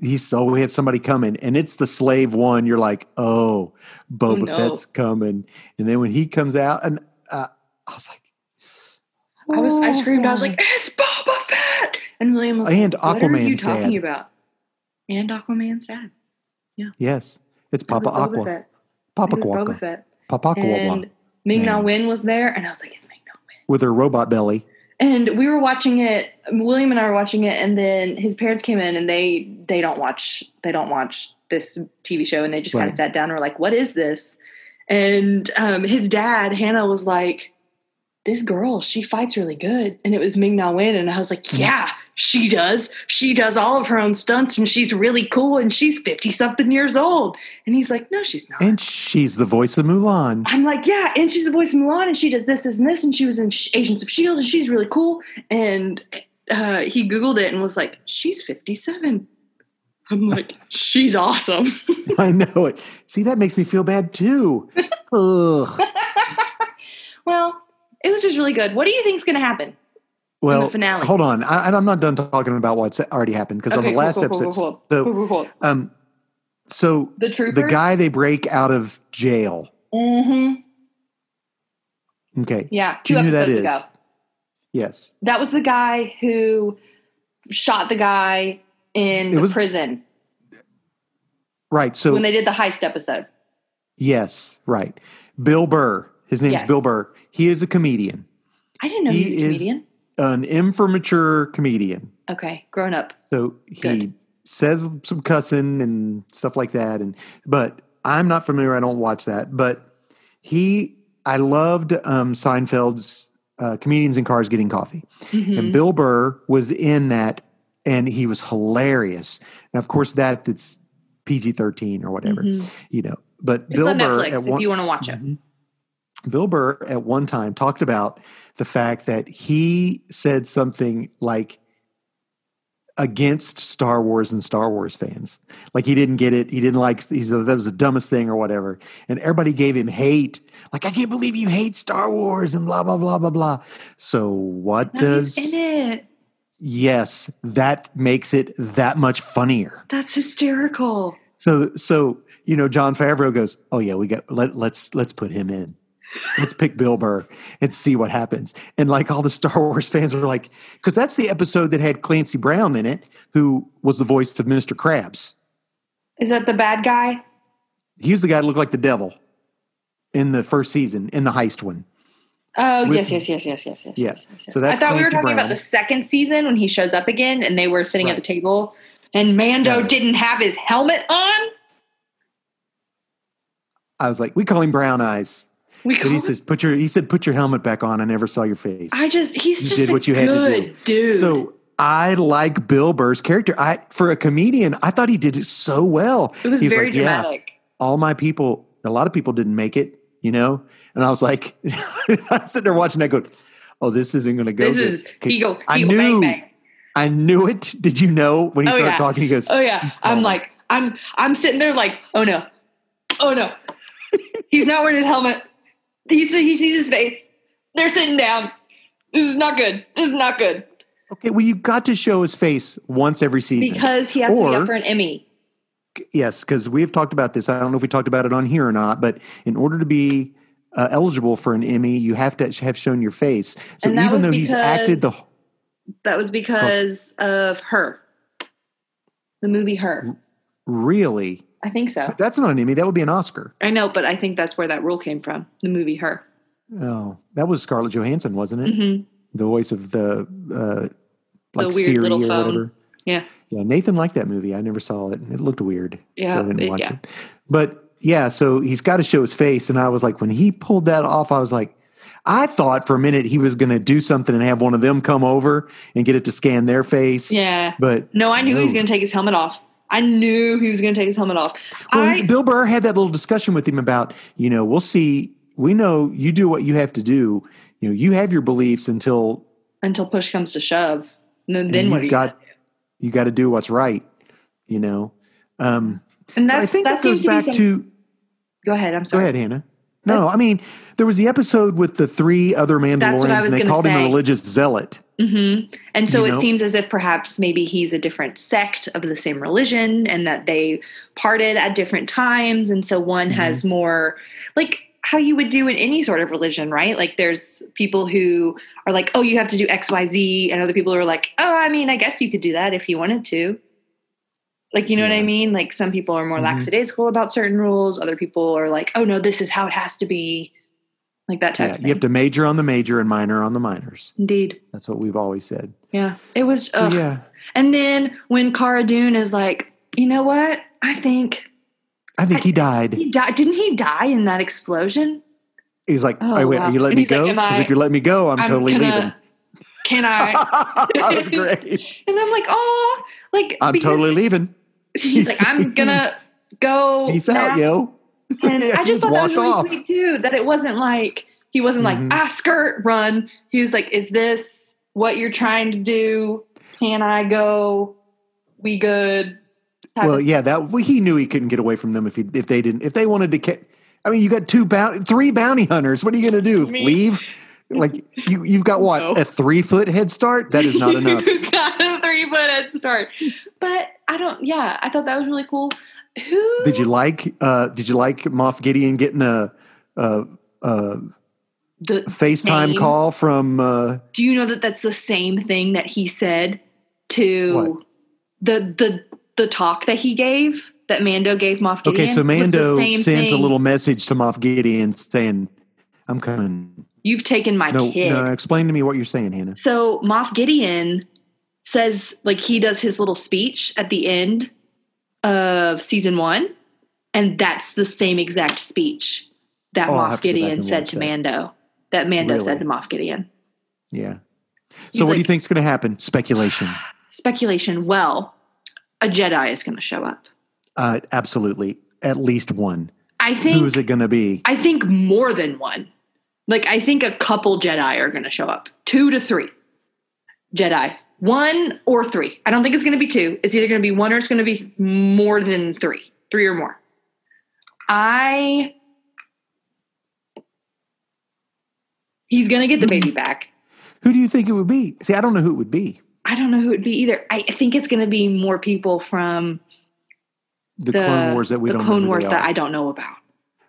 he's, oh, we have somebody coming, and it's the slave one. You're like, oh, Boba no. Fett's coming. And then when he comes out, and uh, I was like, oh. I was, I screamed, I was like, it's Boba Fett. And William was and like, Aquaman's what are you talking dad. about? And Aquaman's dad. Yeah. Yes. It's Papa it Aqua. Fett. Papa it Aqua. Boba Fett. Papa Aqua. And Ming-Na Wen was there, and I was like, it's Ming-Na Wen. With her robot belly. And we were watching it, William and I were watching it, and then his parents came in and they, they don't watch, they don't watch this T V show. And they just right. kind of sat down and were like, what is this? And um, his dad, Hannah, was like, this girl, she fights really good. And it was Ming-Na Wen. And I was like, yeah, she does. She does all of her own stunts and she's really cool. And she's fifty something years old. And he's like, no, she's not. And she's the voice of Mulan. I'm like, yeah. And she's the voice of Mulan. And she does this, this, and this. And she was in Agents of S H I E L D. And she's really cool. And uh, he Googled it and was like, she's fifty-seven. I'm like, she's awesome. I know it. See, that makes me feel bad too. Ugh. Well, it was just really good. What do you think is going to happen? Well, in the finale? Hold on. I, I'm not done talking about what's already happened because okay, on the cool, last cool, episode, cool, cool, cool, cool, cool. So, um, so the, the guy they break out of jail. Mm-hmm. Okay. Yeah. Two episodes that is? ago. Yes. That was the guy who shot the guy in it the was, prison. Right. So when they did the heist episode. Yes. Right. Bill Burr. His name yes. is Bill Burr. He is a comedian. I didn't know he was a comedian. An immature comedian. Okay, grown up. So he Good. says some cussing and stuff like that. And but I'm not familiar. I don't watch that. But he, I loved um, Seinfeld's uh, Comedians in Cars Getting Coffee, mm-hmm. and Bill Burr was in that, and he was hilarious. And of course, that that's P G thirteen or whatever, mm-hmm. you know. But it's Bill on Burr, Netflix, at one, if you want to watch it. Mm-hmm. Bill Burr at one time talked about the fact that he said something like against Star Wars and Star Wars fans. Like he didn't get it. He didn't like, he's a, that was the dumbest thing or whatever. And everybody gave him hate. Like, I can't believe you hate Star Wars and blah, blah, blah, blah, blah. So what no, does... He's in it. Yes, that makes it that much funnier. That's hysterical. So, so you know, Jon Favreau goes, oh yeah, we got, let, let's let's put him in. Let's pick Bill Burr and see what happens. And like all the Star Wars fans were like, because that's the episode that had Clancy Brown in it, who was the voice of Mister Krabs. Is that the bad guy? He was the guy that looked like the devil in the first season, in the heist one. Oh, yes, yes, yes, yes, yes, yes, yeah. yes, yes, yes. So that's I thought Clancy we were talking Brown. about the second season when he shows up again and they were sitting right. at the table and Mando right. didn't have his helmet on. I was like, we call him Brown Eyes. But he says, "Put your." He said, "Put your helmet back on. I never saw your face." I just. He's you just did a what you good had to do. dude. So I like Bill Burr's character. I for a comedian, I thought he did it so well. It was, he was very like, dramatic. Yeah, all my people, a lot of people didn't make it, you know. And I was like, I'm sitting there watching that, going, "Oh, this isn't going to go." This good. is he go. He I go knew. Bang, bang. I knew it. Did you know when he oh, started yeah. talking? He goes, "Oh yeah." Oh. I'm like, I'm I'm sitting there like, "Oh no, oh no." He's not wearing his helmet. He sees his face. They're sitting down. This is not good. This is not good. Okay, well, you got to show his face once every season. Because he has or, to be up for an Emmy. Yes, because we've talked about this. I don't know if we talked about it on here or not, but in order to be uh, eligible for an Emmy, you have to have shown your face. So and even though because, he's acted the... That was because oh. of Her. The movie Her. Really? I think so. But that's not an Emmy. That would be an Oscar. I know, but I think that's where that rule came from, the movie Her. Oh, that was Scarlett Johansson, wasn't it? Mm-hmm. The voice of the, uh, like the weird Siri little or phone. whatever. Yeah. Yeah, Nathan liked that movie. I never saw it. It looked weird. Yeah. So I didn't watch yeah. it. But yeah, so he's got to show his face. And I was like, when he pulled that off, I was like, I thought for a minute he was going to do something and have one of them come over and get it to scan their face. Yeah. But no, I knew no. he was going to take his helmet off. I knew he was going to take his helmet off. Well, I, Bill Burr had that little discussion with him about, you know, we'll see we know you do what you have to do. You know, you have your beliefs until until push comes to shove. And then, and then what you've got, do? you got to do what's right. You know, um, and that's, I think that, that goes back to. Go ahead. I'm sorry. Go ahead, Hannah. No, I mean, there was the episode with the three other Mandalorians, and they called say. him a religious zealot. Mm-hmm. And so you it know? seems as if perhaps maybe he's a different sect of the same religion, and that they parted at different times. And so one mm-hmm. has more, like how you would do in any sort of religion, right? Like there's people who are like, oh, you have to do X, Y, Z. And other people who are like, oh, I mean, I guess you could do that if you wanted to. Like, you know yeah. what I mean? Like, some people are more mm-hmm. lackadaisical about certain rules. Other people are like, oh, no, this is how it has to be. Like that type yeah, of thing. You have to major on the major and minor on the minors. Indeed. That's what we've always said. Yeah. It was, ugh. Yeah. And then when Cara Dune is like, you know what? I think. I think I, he died. He died. Didn't he die in that explosion? He's like, oh, oh wait, wow. are you letting me go? Because like, if you're letting me go, I'm, I'm totally gonna, leaving. Can I? That was great. And I'm like, oh. like I'm totally leaving. He's like, I'm gonna go. Peace now. out, yo. And yeah, I just thought that was really off. sweet too. That it wasn't like he wasn't mm-hmm. like ah skirt run. He was like, "Is this what you're trying to do? Can I go? We good?" Well, of- yeah, that well, he knew he couldn't get away from them if he if they didn't if they wanted to. Ca- I mean, you got two bounty, three bounty hunters. What are you gonna do? Me. Leave? Like you you've got what no. a three foot head start? That is not enough. You got a three foot head start, but. I don't, yeah, I thought that was really cool. Who? Did you like, uh, did you like Moff Gideon getting a, a, a the FaceTime same. call from, uh, do you know that that's the same thing that he said to what? the, the, the talk that he gave that Mando gave Moff Gideon? Okay. So Mando sends thing. a little message to Moff Gideon saying, I'm coming. You've taken my no, kid. No, explain to me what you're saying, Hannah. So Moff Gideon says, like, he does his little speech at the end of season one, and that's the same exact speech that oh, Moff Gideon said to that. Mando, that Mando really? said to Moff Gideon. Yeah. So He's what like, do you think's going to happen? Speculation. Speculation. Well, a Jedi is going to show up. Uh, absolutely. At least one. I think. Who is it going to be? I think more than one. Like, I think a couple Jedi are going to show up. Two to three Jedi. One or three. I don't think it's going to be two. It's either going to be one or it's going to be more than three. Three or more. I... He's going to get the baby back. Who do you think it would be? See, I don't know who it would be. I don't know who it would be either. I think it's going to be more people from... The, the Clone Wars that we don't know. The Clone Wars that I don't know about.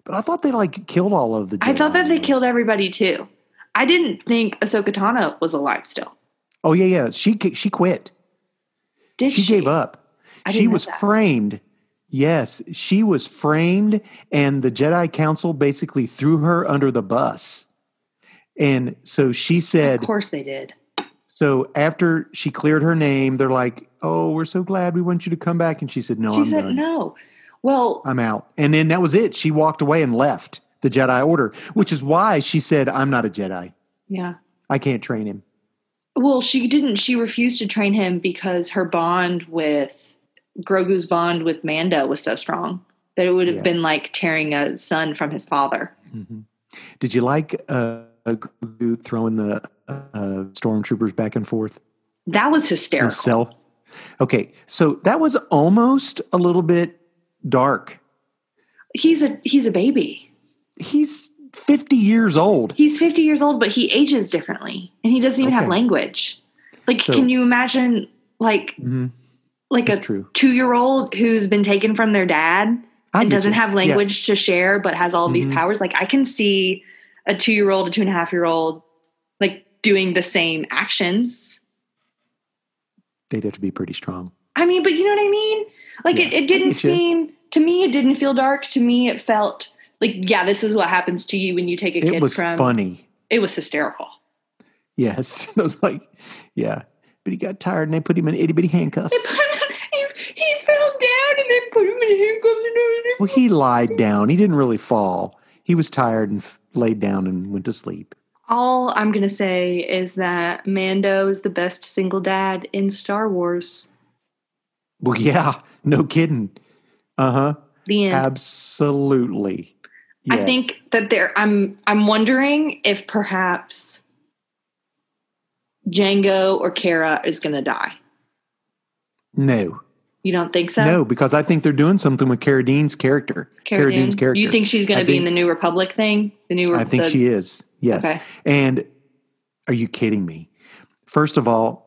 But I thought they, like, killed all of the Jedi. I thought that they killed everybody, too. I didn't think Ahsoka Tano was alive still. Oh, yeah, yeah. She she quit. Did she? She gave up. I didn't she was know that. framed. Yes, she was framed, and the Jedi Council basically threw her under the bus. And so she said... Of course they did. So after she cleared her name, they're like, oh, we're so glad we want you to come back. And she said, no, she I'm She said, done. no. Well... I'm out. And then that was it. She walked away and left the Jedi Order, which is why she said, I'm not a Jedi. Yeah. I can't train him. Well, she didn't. She refused to train him because her bond with Grogu's bond with Mando was so strong that it would have yeah. been like tearing a son from his father. Mm-hmm. Did you like uh, Grogu throwing the uh, stormtroopers back and forth? That was hysterical. Cell? Okay, so that was almost a little bit dark. He's a he's a baby. He's. fifty years old. He's fifty years old, but he ages differently, and he doesn't even okay. have language. Like, so, can you imagine, like, mm-hmm. like a true. two-year-old who's been taken from their dad I and doesn't you. have language yeah. to share, but has all of these mm-hmm. powers? Like, I can see a two-year-old, a two-and-a-half-year-old, like, doing the same actions. They'd have to be pretty strong. I mean, but you know what I mean? Like, yeah. it, it didn't seem, to me, it didn't feel dark. To me, it felt... Like, yeah, this is what happens to you when you take a kid from... It was from, funny. It was hysterical. Yes. I was like, yeah. But he got tired and they put him in itty-bitty handcuffs. They put him, he, he fell down and they put him in handcuffs. Well, he lied down. He didn't really fall. He was tired and f- laid down and went to sleep. All I'm going to say is that Mando is the best single dad in Star Wars. Well, yeah. No kidding. Uh-huh. The end. Absolutely. Yes. I think that there, I'm, I'm wondering if perhaps Django or Kara is going to die. No. You don't think so? No, because I think they're doing something with Cara Deene's character. Cara, Cara Deen? Deene's character. You think she's going to be think, in the New Republic thing? The New Republic. I think the, she is. Yes. Okay. And are you kidding me? First of all,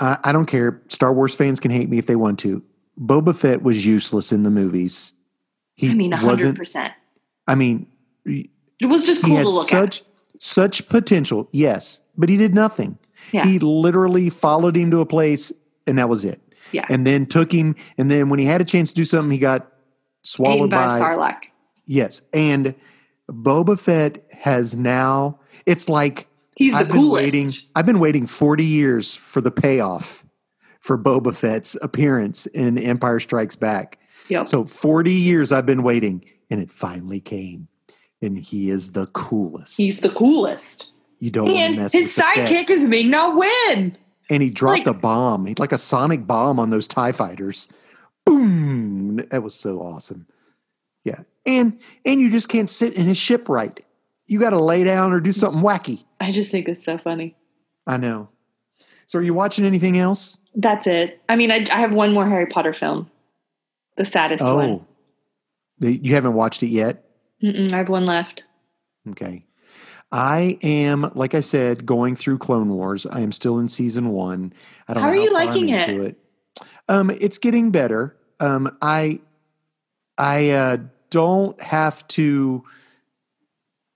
I, I don't care. Star Wars fans can hate me if they want to. Boba Fett was useless in the movies. He I mean, one hundred percent. I mean, it was just cool to look such, at. Such potential, yes, but he did nothing. Yeah. He literally followed him to a place, and that was it. Yeah. And then took him, and then when he had a chance to do something, he got swallowed by, by Sarlacc. Yes, and Boba Fett has now. It's like he's I've the coolest. Been waiting, I've been waiting forty years for the payoff for Boba Fett's appearance in Empire Strikes Back. Yep. So forty years I've been waiting. And it finally came. And he is the coolest. He's the coolest. You don't want to mess with that. His sidekick is Ming-Na Wen. And he dropped like, a bomb. He like a sonic bomb on those TIE fighters. Boom. That was so awesome. Yeah. And and you just can't sit in his ship right. You got to lay down or do something wacky. I just think it's so funny. I know. So are you watching anything else? That's it. I mean, I, I have one more Harry Potter film. The saddest oh. one. You haven't watched it yet? Mm-mm, I have one left. Okay. I am, like I said, going through Clone Wars. I am still in season one. I don't how know how are you liking it? it? Um, it's getting better. Um, I I uh, don't have to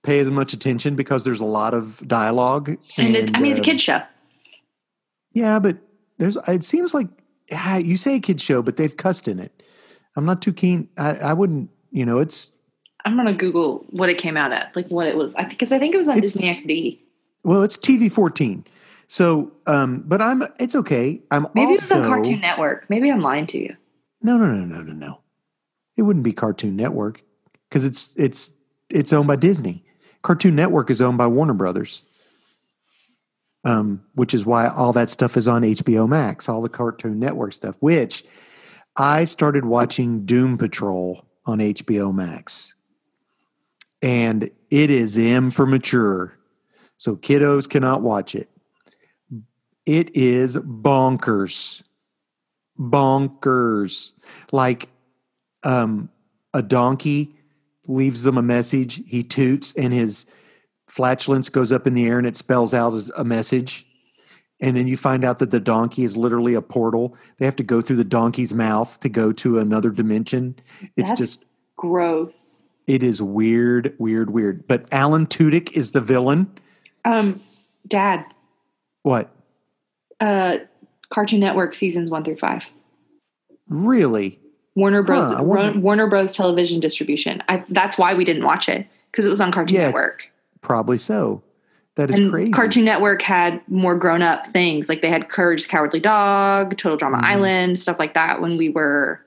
pay as much attention because there's a lot of dialogue. And, and it, I mean, uh, it's a kid's show. Yeah, but there's. It seems like ah, you say a kid's show, but they've cussed in it. I'm not too keen. I, I wouldn't, you know, it's. I'm going to Google what it came out at, like what it was. I think, cause I think it was on Disney X D. Well, it's T V fourteen. So, um, but I'm, it's okay. I'm Maybe also, it was on Cartoon Network. Maybe I'm lying to you. No, no, no, no, no, no. It wouldn't be Cartoon Network because it's, it's, it's owned by Disney. Cartoon Network is owned by Warner Brothers. Um, which is why all that stuff is on H B O Max, all the Cartoon Network stuff, which I started watching Doom Patrol on H B O Max, and it is M for mature, so kiddos cannot watch it. It is bonkers, bonkers. Like um, a donkey leaves them a message, he toots, and his flatulence goes up in the air, and it spells out a message. And then you find out that the donkey is literally a portal. They have to go through the donkey's mouth to go to another dimension. It's That's just gross. It is weird, weird, weird. But Alan Tudyk is the villain. Um, Dad. What? Uh, Cartoon Network seasons one through five. Really? Warner Bros. Huh, Warner. Warner Bros. Television Distribution. I, that's why we didn't watch it because it was on Cartoon yeah, Network. Probably so. That is and crazy. Cartoon Network had more grown-up things. Like they had Courage the Cowardly Dog, Total Drama mm-hmm. Island, stuff like that when we were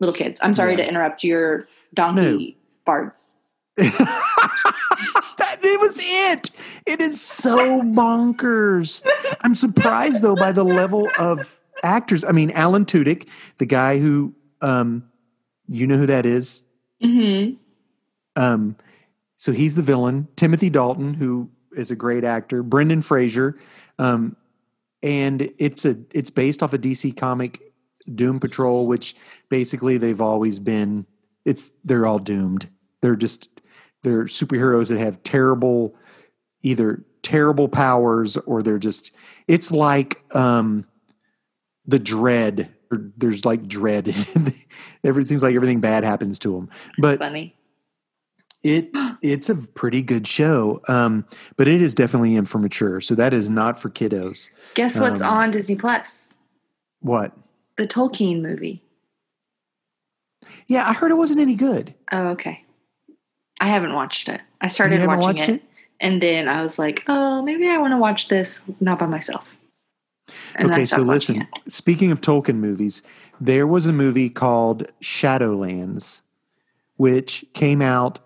little kids. I'm sorry yeah. to interrupt your donkey no. farts. That it was it. It is so bonkers. I'm surprised, though, by the level of actors. I mean, Alan Tudyk, the guy who, um, you know who that is? Mm-hmm. Um, so he's the villain. Timothy Dalton, who... is a great actor, Brendan Fraser, um, and it's a it's based off a D C comic, Doom Patrol, which basically they've always been. It's they're all doomed. They're just they're superheroes that have terrible, either terrible powers or they're just. It's like um, the Dread. There's like Dread. It seems like everything bad happens to them. But funny. It it's a pretty good show, um, but it is definitely in for mature. So that is not for kiddos. Guess what's um, on Disney Plus? What? The Tolkien movie. Yeah, I heard it wasn't any good. Oh, okay. I haven't watched it. I started watching watched it, it, and then I was like, oh, maybe I want to watch this not by myself. And okay, so listen. It. Speaking of Tolkien movies, there was a movie called Shadowlands, which came out.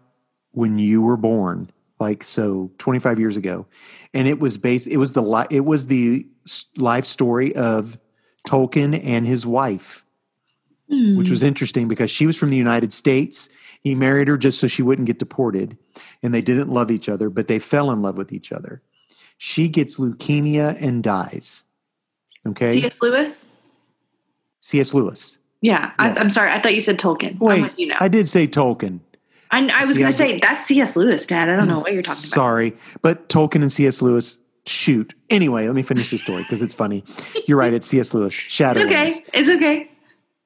When you were born, like so twenty-five years ago. And it was based, it was the li- it was the life story of Tolkien and his wife. mm. which was interesting because she was from the United States. He married her just so she wouldn't get deported, and they didn't love each other, but they fell in love with each other. She gets leukemia and dies. Okay. C S Lewis? C S Lewis. Yeah. Yes. I, I'm sorry. I thought you said Tolkien. Wait, I'm with you now. I did say Tolkien. I, I was going to say, that's C S. Lewis, Dad. I don't know what you're talking about. Sorry. But Tolkien and C S. Lewis, shoot. Anyway, let me finish this story because it's funny. You're right. It's C S. Lewis. Shadow. It's okay. Wars. It's okay.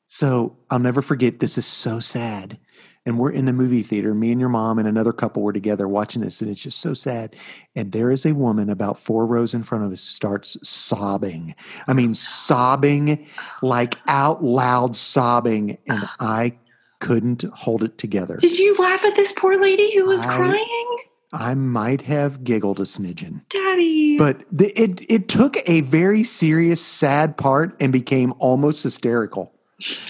So I'll never forget. This is so sad. And we're in the movie theater. Me and your mom and another couple were together watching this. And it's just so sad. And there is a woman about four rows in front of us starts sobbing. I mean, sobbing, like out loud sobbing. And I couldn't hold it together. Did you laugh at this poor lady who was I, crying? I might have giggled a smidgen. Daddy. But the, it, it took a very serious, sad part and became almost hysterical.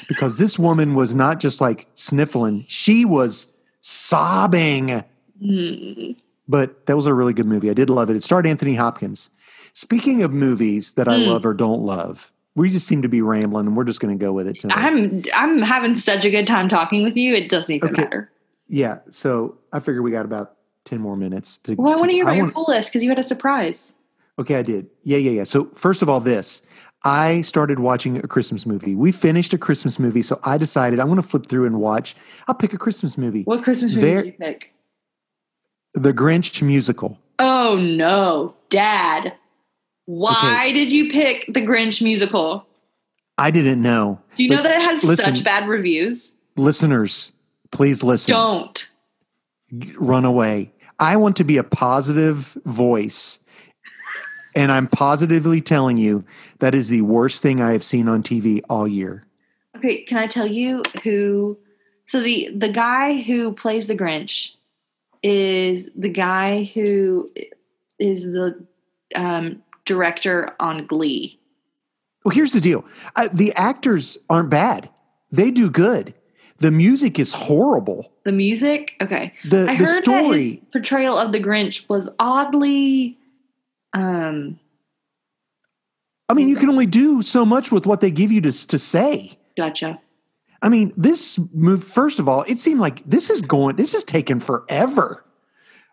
Because this woman was not just like sniffling. She was sobbing. Mm. But that was a really good movie. I did love it. It starred Anthony Hopkins. Speaking of movies that I mm. love or don't love. We just seem to be rambling, and we're just going to go with it tonight. I'm I'm having such a good time talking with you. It doesn't even okay. matter. Yeah, so I figure we got about ten more minutes. To, well, I want to hear about I your full list because you had a surprise. Okay, I did. Yeah, yeah, yeah. So first of all, this. I started watching a Christmas movie. We finished a Christmas movie, so I decided I'm going to flip through and watch. I'll pick a Christmas movie. What Christmas movie there, did you pick? The Grinch musical. Oh, no. Dad. Why okay. did you pick the Grinch musical? I didn't know. Do you but know that it has listen, such bad reviews? Listeners, please listen. Don't. Run away. I want to be a positive voice. And I'm positively telling you that is the worst thing I have seen on T V all year. Okay, can I tell you who? So the, the guy who plays the Grinch is the guy who is the... Um, director on Glee. Well, here's the deal. Uh, the actors aren't bad. They do good. The music is horrible. The music? Okay. The, I the heard story. That his portrayal of the Grinch was oddly... Um, I mean, you can only do so much with what they give you to, to say. Gotcha. I mean, this move, first of all, it seemed like this is going, this is taking forever.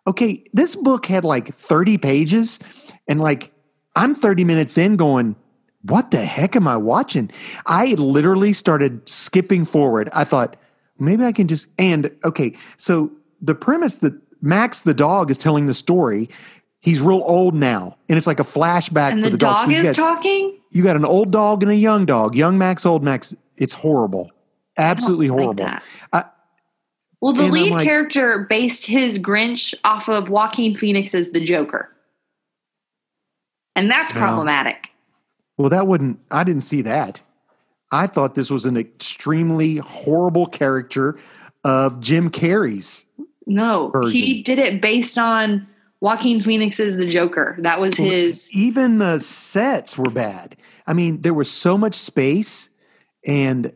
Okay, this book had like thirty pages and like I'm thirty minutes in going, what the heck am I watching? I literally started skipping forward. I thought, maybe I can just, and okay. So the premise that Max, the dog, is telling the story, he's real old now. And it's like a flashback and for the, the dog. dog. So you is got, talking? You got an old dog and a young dog. Young Max, old Max. It's horrible. Absolutely horrible. Like I, well, the lead like, character based his Grinch off of Joaquin Phoenix's The Joker. And that's problematic. Well, well, that wouldn't, I didn't see that. I thought this was an extremely horrible caricature of Jim Carrey's. No, version. He did it based on Joaquin Phoenix's The Joker. That was well, his. Even the sets were bad. I mean, there was so much space and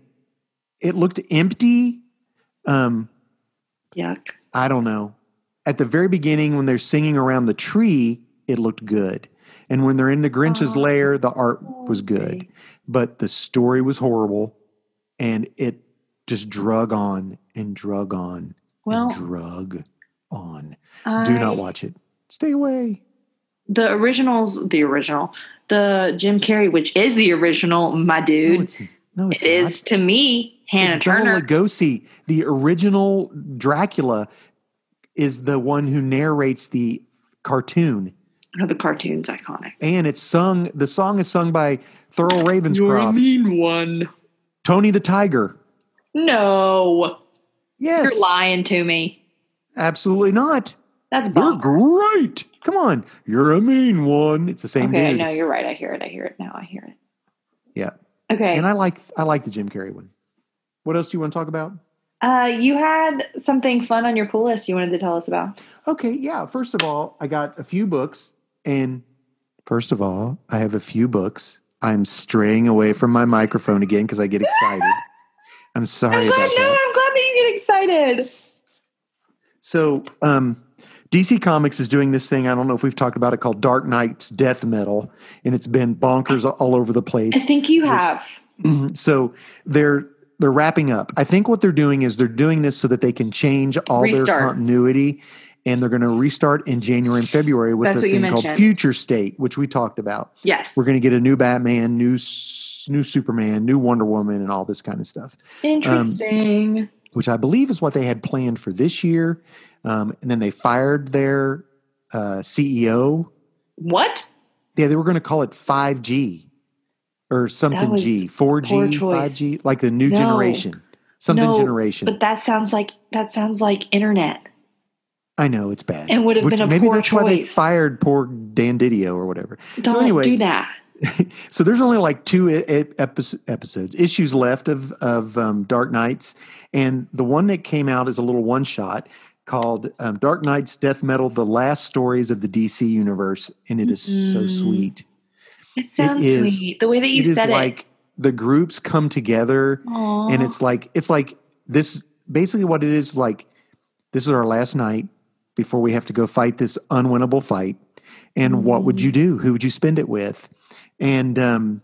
it looked empty. Um, Yuck. I don't know. At the very beginning, when they're singing around the tree, it looked good. And when they're in the Grinch's oh, lair, the art was good. But the story was horrible. And it just drug on and drug on well, and drug on. I, Do not watch it. Stay away. The originals, the original, the Jim Carrey, which is the original, my dude. No, it's, no, it's it not. is to me, Hannah it's Turner. Bela Lugosi, the original Dracula, is the one who narrates the cartoon. No, the cartoon's iconic. And it's sung, the song is sung by Thurl Ravenscroft. You're a mean one. Tony the Tiger. No. Yes. You're lying to me. Absolutely not. That's bonkers. You're great. Come on. You're a mean one. It's the same okay, dude. Okay, no, you're right. I hear it. I hear it now. I hear it. Yeah. Okay. And I like I like the Jim Carrey one. What else do you want to talk about? Uh, you had something fun on your pull list you wanted to tell us about. Okay, yeah. First of all, I got a few books. And first of all, I have a few books. I'm straying away from my microphone again because I get excited. I'm sorry I'm glad, about no, that. I'm glad that you get excited. So um, D C Comics is doing this thing. I don't know if we've talked about it called Dark Knight's Death Metal. And it's been bonkers all over the place. I think you have. So they're They're wrapping up. I think what they're doing is they're doing this so that they can change all restart. their continuity, and they're going to restart in January and February with That's a thing called Future State, which we talked about. Yes. We're going to get a new Batman, new new Superman, new Wonder Woman, and all this kind of stuff. Interesting. Um, which I believe is what they had planned for this year. Um, and then they fired their uh, C E O. What? Yeah, they were going to call it five G or something G, four G, five G, like the new no. generation, something no, generation. But that sounds like that sounds like internet. I know, it's bad. And would have Which, been a maybe poor that's choice. Why they fired poor Dan Didio or whatever. Don't so anyway, do that. So there's only like two episodes, episodes issues left of of um, Dark Knights, and the one that came out is a little one shot called um, Dark Knights Death Metal: The Last Stories of the D C Universe, and it is mm. so sweet. It sounds it is, sweet. The way that you it said is it, like the groups come together, Aww. and it's like it's like this. Basically, what it is like, this is our last night before we have to go fight this unwinnable fight. And mm. what would you do? Who would you spend it with? And um,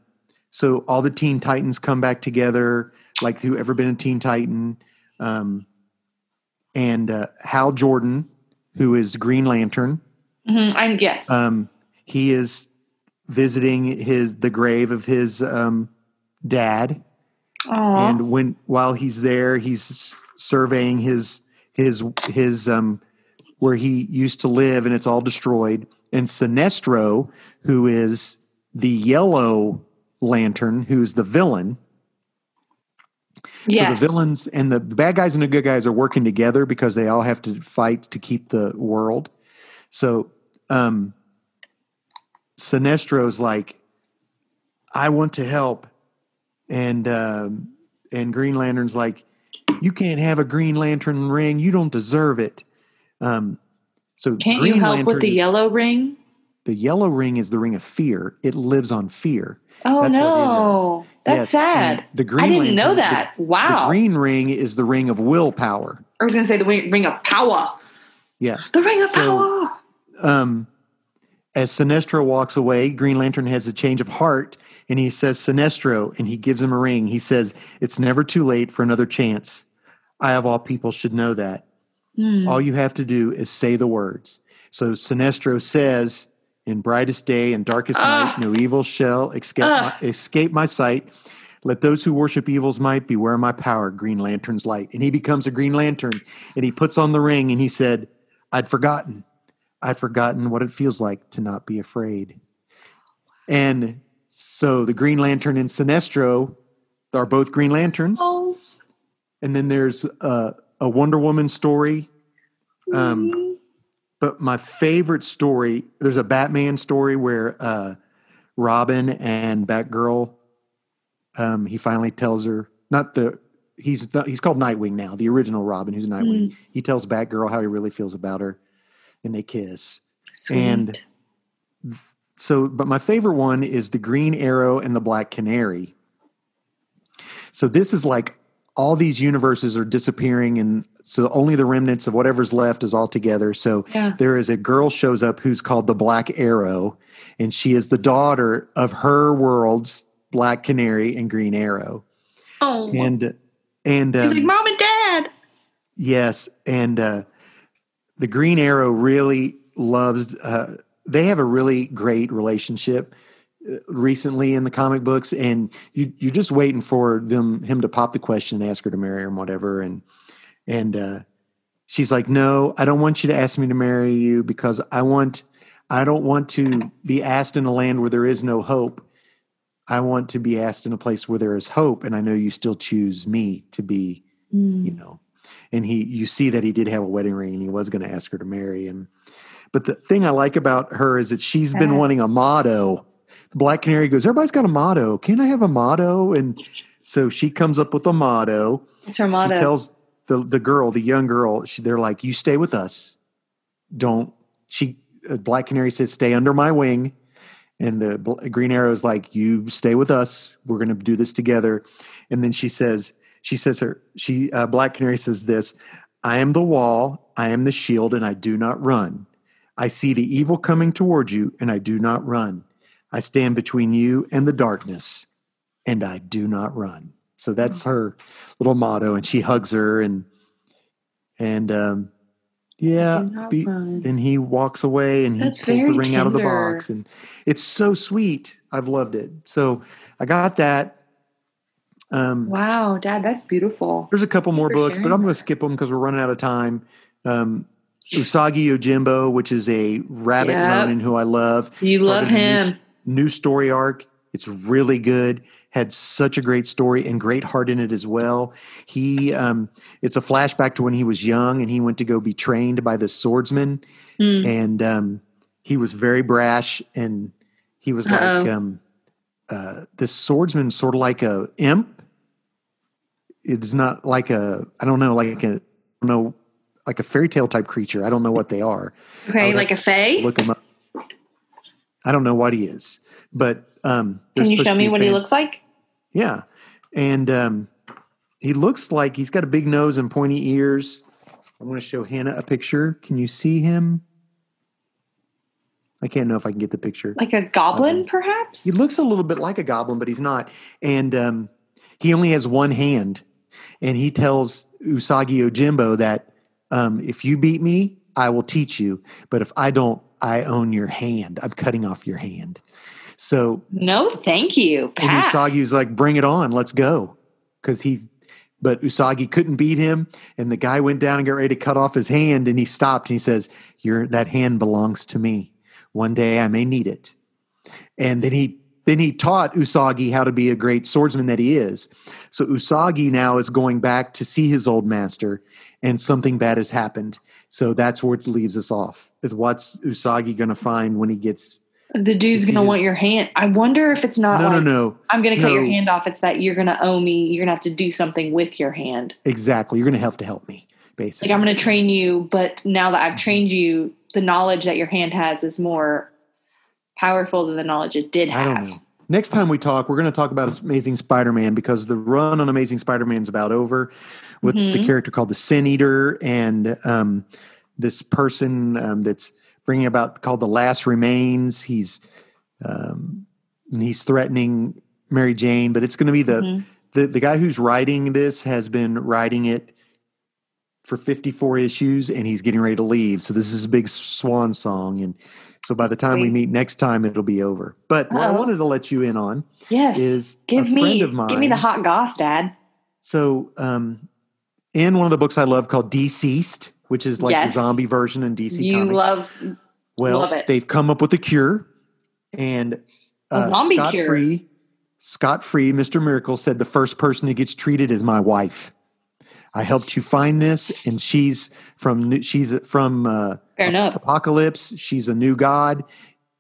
so all the Teen Titans come back together, like who ever been a Teen Titan. Um, and uh, Hal Jordan, who is Green Lantern. Mm-hmm. I'm yes. Um, he is visiting his the grave of his um, dad. Aww. And when while he's there, he's surveying his his his um, where he used to live, and it's all destroyed. And Sinestro, who is the Yellow Lantern, who's the villain. Yes. So the villains and the bad guys and the good guys are working together because they all have to fight to keep the world. So um, Sinestro's like, I want to help. And um, and Green Lantern's like, you can't have a Green Lantern ring. You don't deserve it. Um, so can't Green you help Lantern with the yellow ring? The yellow ring is the ring of fear. It lives on fear. Oh, That's no. That's yes. sad. And the green I didn't lantern, know that. The, wow. The green ring is the ring of willpower. I was going to say the ring of power. Yeah. The ring of so, power. Um, as Sinestro walks away, Green Lantern has a change of heart, and he says, Sinestro, and he gives him a ring. He says, it's never too late for another chance. I of all people should know that. Mm. All you have to do is say the words. So Sinestro says, in brightest day and darkest uh, night, no evil shall escape, uh, my, escape my sight. Let those who worship evil's might beware my power, Green Lantern's light. And he becomes a Green Lantern, and he puts on the ring, and he said, I'd forgotten. I'd forgotten what it feels like to not be afraid. And so the Green Lantern and Sinestro are both Green Lanterns. Oh. And then there's a, a Wonder Woman story. Um mm. But my favorite story, there's a Batman story where uh, Robin and Batgirl, um, he finally tells her, not the, he's not, he's called Nightwing now, the original Robin, who's Nightwing. Mm. He tells Batgirl how he really feels about her, and they kiss. Sweet. And so, but my favorite one is the Green Arrow and the Black Canary. So this is like all these universes are disappearing, and so only the remnants of whatever's left is all together. So yeah. there is a girl shows up who's called the Black Arrow, and she is the daughter of her world's Black Canary and Green Arrow. Oh, and and she's um, like mom and dad. Yes, and uh, the Green Arrow really loves. Uh, they have a really great relationship recently in the comic books, and you you're just waiting for them him to pop the question and ask her to marry him, whatever, and. And uh, she's like, no, I don't want you to ask me to marry you because I want, I don't want to be asked in a land where there is no hope. I want to be asked in a place where there is hope. And I know you still choose me to be, mm. you know, and he, you see that he did have a wedding ring and he was going to ask her to marry him. But the thing I like about her is that she's been uh-huh. wanting a motto. The Black Canary goes, everybody's got a motto. Can I have a motto? And so she comes up with a motto. What's her motto? She tells The the girl, the young girl, she, they're like, you stay with us. Don't she? Black Canary says, stay under my wing, and the Bl- Green Arrow is like, you stay with us. We're going to do this together. And then she says, she says her she uh, Black Canary says this: I am the wall, I am the shield, and I do not run. I see the evil coming toward you, and I do not run. I stand between you and the darkness, and I do not run. So that's her little motto, and she hugs her, and and um, yeah, be, and he walks away, and he that's pulls the ring tender. out of the box, and it's so sweet. I've loved it. So I got that. Um, wow, Dad, that's beautiful. There's a couple Thanks more books, but I'm going to skip them because we're running out of time. Um, Usagi Yojimbo, which is a rabbit yep. ronin who I love. You Started love him. New, new story arc. It's really good. Had such a great story and great heart in it as well. He, um, it's a flashback to when he was young and he went to go be trained by the swordsman, mm. and um, he was very brash, and he was Uh-oh. like, um, uh, this swordsman's sort of like a imp. It's not like a, I don't know, like a, I don't know, like a fairy tale type creature. I don't know what they are. Okay, like a fae? Look him up. I don't know what he is, but um, can you show me what he looks like? Yeah, and um, he looks like he's got a big nose and pointy ears. I want to show Hannah a picture. Can you see him? I can't know if I can get the picture. Like a goblin, um, perhaps? He looks a little bit like a goblin, but he's not. And um, he only has one hand. And he tells Usagi Yojimbo that um, if you beat me, I will teach you. But if I don't, I own your hand. I'm cutting off your hand. So no, thank you. Pass. And Usagi's like, bring it on. Let's go. Because he, but Usagi couldn't beat him. And the guy went down and got ready to cut off his hand. And he stopped and he says, "Your that hand belongs to me. One day I may need it." And then he then he taught Usagi how to be a great swordsman that he is. So Usagi now is going back to see his old master, and something bad has happened. So that's where it leaves us off. Is what's Usagi going to find when he gets? The dude's going to want your hand. I wonder if it's not. No, like, no, no. I'm going to cut no. your hand off. It's that you're going to owe me. You're going to have to do something with your hand. Exactly. You're going to have to help me. Basically, like, I'm going to train you, but now that I've trained you, the knowledge that your hand has is more powerful than the knowledge it did have. I don't know. Next time we talk, we're going to talk about Amazing Spider-Man, because the run on Amazing Spider-Man is about over with mm-hmm. the character called the Sin Eater, and um, this person um, that's bringing about called the Last Remains. He's um, and he's threatening Mary Jane, but it's going to be the, mm-hmm. the the guy who's writing this has been writing it for fifty-four issues, and he's getting ready to leave. So this is a big swan song. And so by the time Wait. we meet next time, it'll be over. But Uh-oh. what I wanted to let you in on yes. is give a me, friend of mine. Give me the hot goss, Dad. So um, in one of the books I love called Deceased, which is like yes. the zombie version in D C you Comics. You love, well, love it. They've come up with a cure. And uh, a zombie Scott cure. Free, Scott Free, Mister Miracle, said the first person who gets treated is my wife. I helped you find this, and she's from she's from uh, Apocalypse. She's a new god.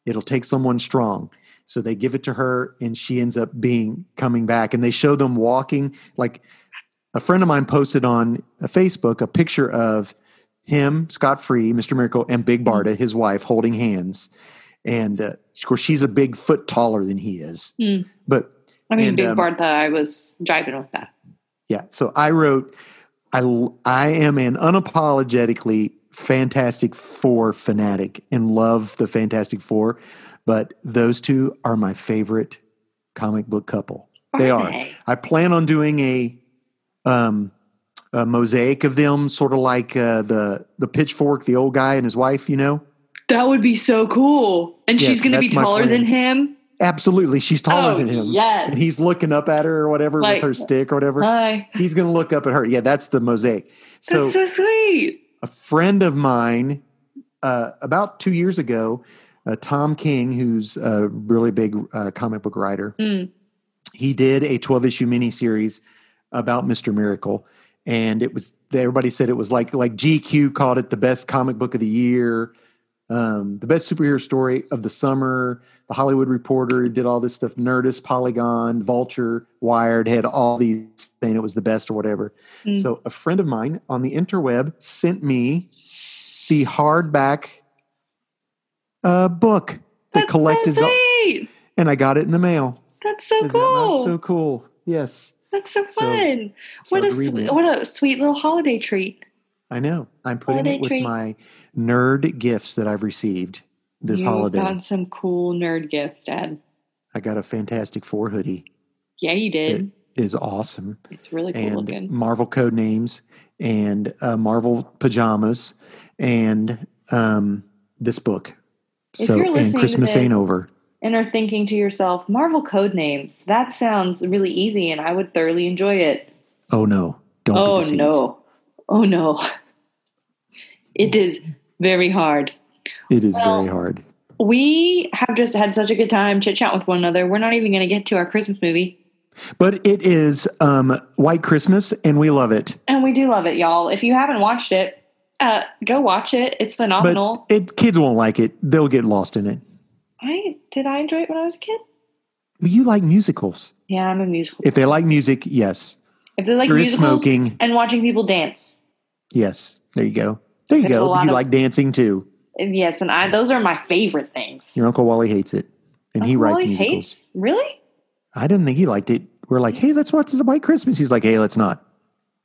It'll take someone strong. So they give it to her, and she ends up being coming back. And they show them walking. Like a friend of mine posted on Facebook a picture of him, Scott Free, Mister Miracle, and Big Barda, his wife, holding hands. And uh, of course, she's a big foot taller than he is. Mm. But I mean, and, Big um, Barda, I was jiving with that. Yeah. So I wrote. I, I am an unapologetically Fantastic Four fanatic and love the Fantastic Four, but those two are my favorite comic book couple. Are they are. They? I plan on doing a, um, a mosaic of them, sort of like uh, the the Pitchfork, the old guy and his wife, you know? That would be so cool. And yes, she's going to be taller than him? Absolutely. She's taller oh, than him. Yes. And he's looking up at her or whatever, like, with her stick or whatever. Hi. He's going to look up at her. Yeah, that's the mosaic. So, that's so sweet. A friend of mine, uh, about two years ago, uh, Tom King, who's a really big uh, comic book writer, mm. he did a twelve-issue miniseries about Mister Miracle. And it was everybody said it was like like G Q called it the best comic book of the year. Um, the best superhero story of the summer. The Hollywood Reporter did all this stuff. Nerdist, Polygon, Vulture, Wired had all these saying it was the best or whatever. Mm. So a friend of mine on the interweb sent me the hardback uh, book that That's collected, so sweet. All, and I got it in the mail. That's so Isn't cool. That so cool. Yes. That's so fun. So, what a sweet, what a sweet little holiday treat. I know. I'm putting holiday it with treat. my nerd gifts that I've received this you holiday. You got some cool nerd gifts, Dad. I got a Fantastic Four hoodie. Yeah, you did. is awesome. It's really cool and looking. Marvel code names and uh, Marvel pajamas and um, this book. If so you're listening and Christmas to this ain't over. And are thinking to yourself, Marvel code names. That sounds really easy, and I would thoroughly enjoy it. Oh no! Don't. Oh no! Oh no! It is very hard. It is well, very hard. We have just had such a good time chit-chat with one another. We're not even going to get to our Christmas movie. But it is um, White Christmas, and we love it. And we do love it, y'all. If you haven't watched it, uh, go watch it. It's phenomenal. But it, kids won't like it. They'll get lost in it. I Did I enjoy it when I was a kid? Well, you like musicals. Yeah, I'm a musical. If they like music, yes. If they like there musicals smoking. And watching people dance. Yes, there you go. There you There's go. You of, like dancing, too. Yes, and I those are my favorite things. Your Uncle Wally hates it, and Uncle he writes Wally musicals. Hates? Really? I didn't think he liked it. We're like, hey, let's watch The White Christmas. He's like, hey, let's not.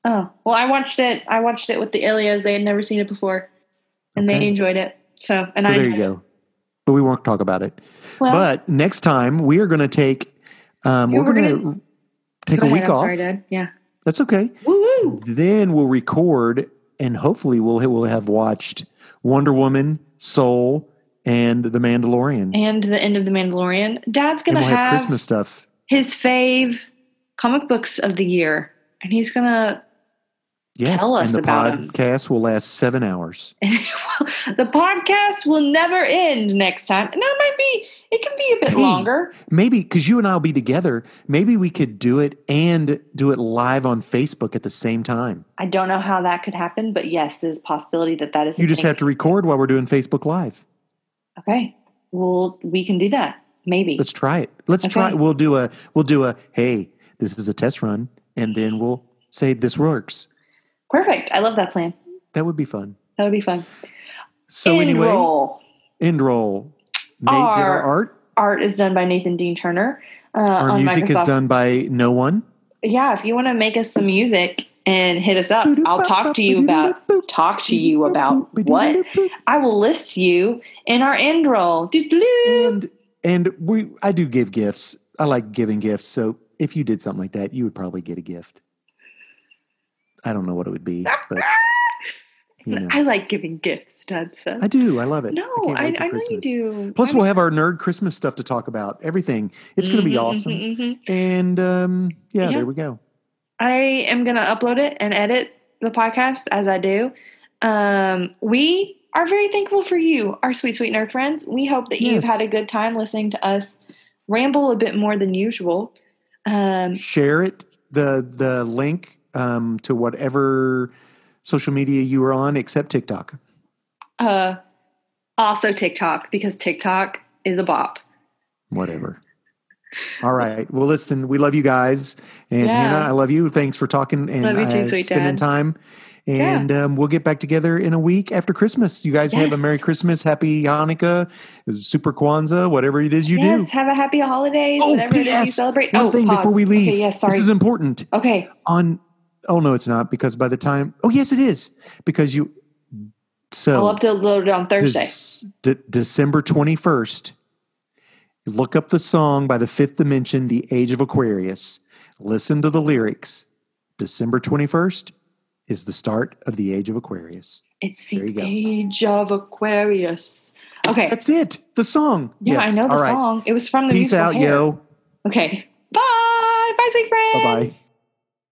Oh, well, I watched it. I watched it with the Ilias. They had never seen it before, and okay. they enjoyed it. So, and so I there you go. It. But we won't talk about it. Well, but next time, we are going to take um, yeah, we're going to take go a ahead, week I'm off. Sorry, Dad. Yeah, that's okay. Woo-woo. Then we'll record. And hopefully we'll we'll have watched Wonder Woman, Soul, and The Mandalorian, and the end of The Mandalorian. Dad's gonna we'll have, have Christmas stuff. His fave comic books of the year, and he's gonna yes, tell us and the about them. Podcast will last seven hours. The podcast will never end next time. Now it might be it can be a bit hey, longer. Maybe because you and I'll be together. Maybe we could do it and do it live on Facebook at the same time. I don't know how that could happen, but yes, there's a possibility that that is. You just thing. Have to record while we're doing Facebook Live. Okay, well, we can do that. Maybe let's try it. Let's okay. try. It. We'll do a. We'll do a. Hey, this is a test run, and then we'll say this works. Perfect. I love that plan. That would be fun. That would be fun. So end anyway, roll. End roll. Nate our, did our art. Art is done by Nathan Dean Turner. Uh, our on music Microsoft. Is done by no one. Yeah, if you want to make us some music and hit us up, I'll talk to you about talk to you about what I will list you in our end roll. And and we I do give gifts. I like giving gifts. So if you did something like that, you would probably get a gift. I don't know what it would be, but. You know. I like giving gifts, Dad said. I do. I love it. No, I, I, I know you do. Plus, I mean, we'll have our nerd Christmas stuff to talk about. Everything. It's mm-hmm, going to be awesome. Mm-hmm. And um, yeah, yeah, there we go. I am going to upload it and edit the podcast as I do. Um, we are very thankful for you, our sweet, sweet nerd friends. We hope that yes. you've had a good time listening to us ramble a bit more than usual. Um, Share it. The, the link um, to whatever social media you were on except TikTok. Uh, also TikTok because TikTok is a bop. Whatever. All right. Well, listen, we love you guys. And yeah. Hannah, I love you. Thanks for talking and love you too, uh, sweet spending Dad. Time. And yeah. um, we'll get back together in a week after Christmas. You guys yes. have a Merry Christmas, Happy Hanukkah, Super Kwanzaa, whatever it is you yes, do. Have a happy holidays, oh, whatever yes. it is you celebrate. One oh, thing pause. Before we leave. Okay, yes, sorry. This is important. Okay. On Oh, no, it's not because by the time... Oh, yes, it is because you... So I'll upload it on Thursday. De- December twenty-first. Look up the song by the Fifth Dimension, The Age of Aquarius. Listen to the lyrics. December twenty-first is the start of The Age of Aquarius. It's The Age of Aquarius. Okay. That's it. The song. Yeah, yes. I know the All song. Right. It was from the Peace musical out, hair. Yo. Okay. Bye. Bye, sweet friends. Bye-bye.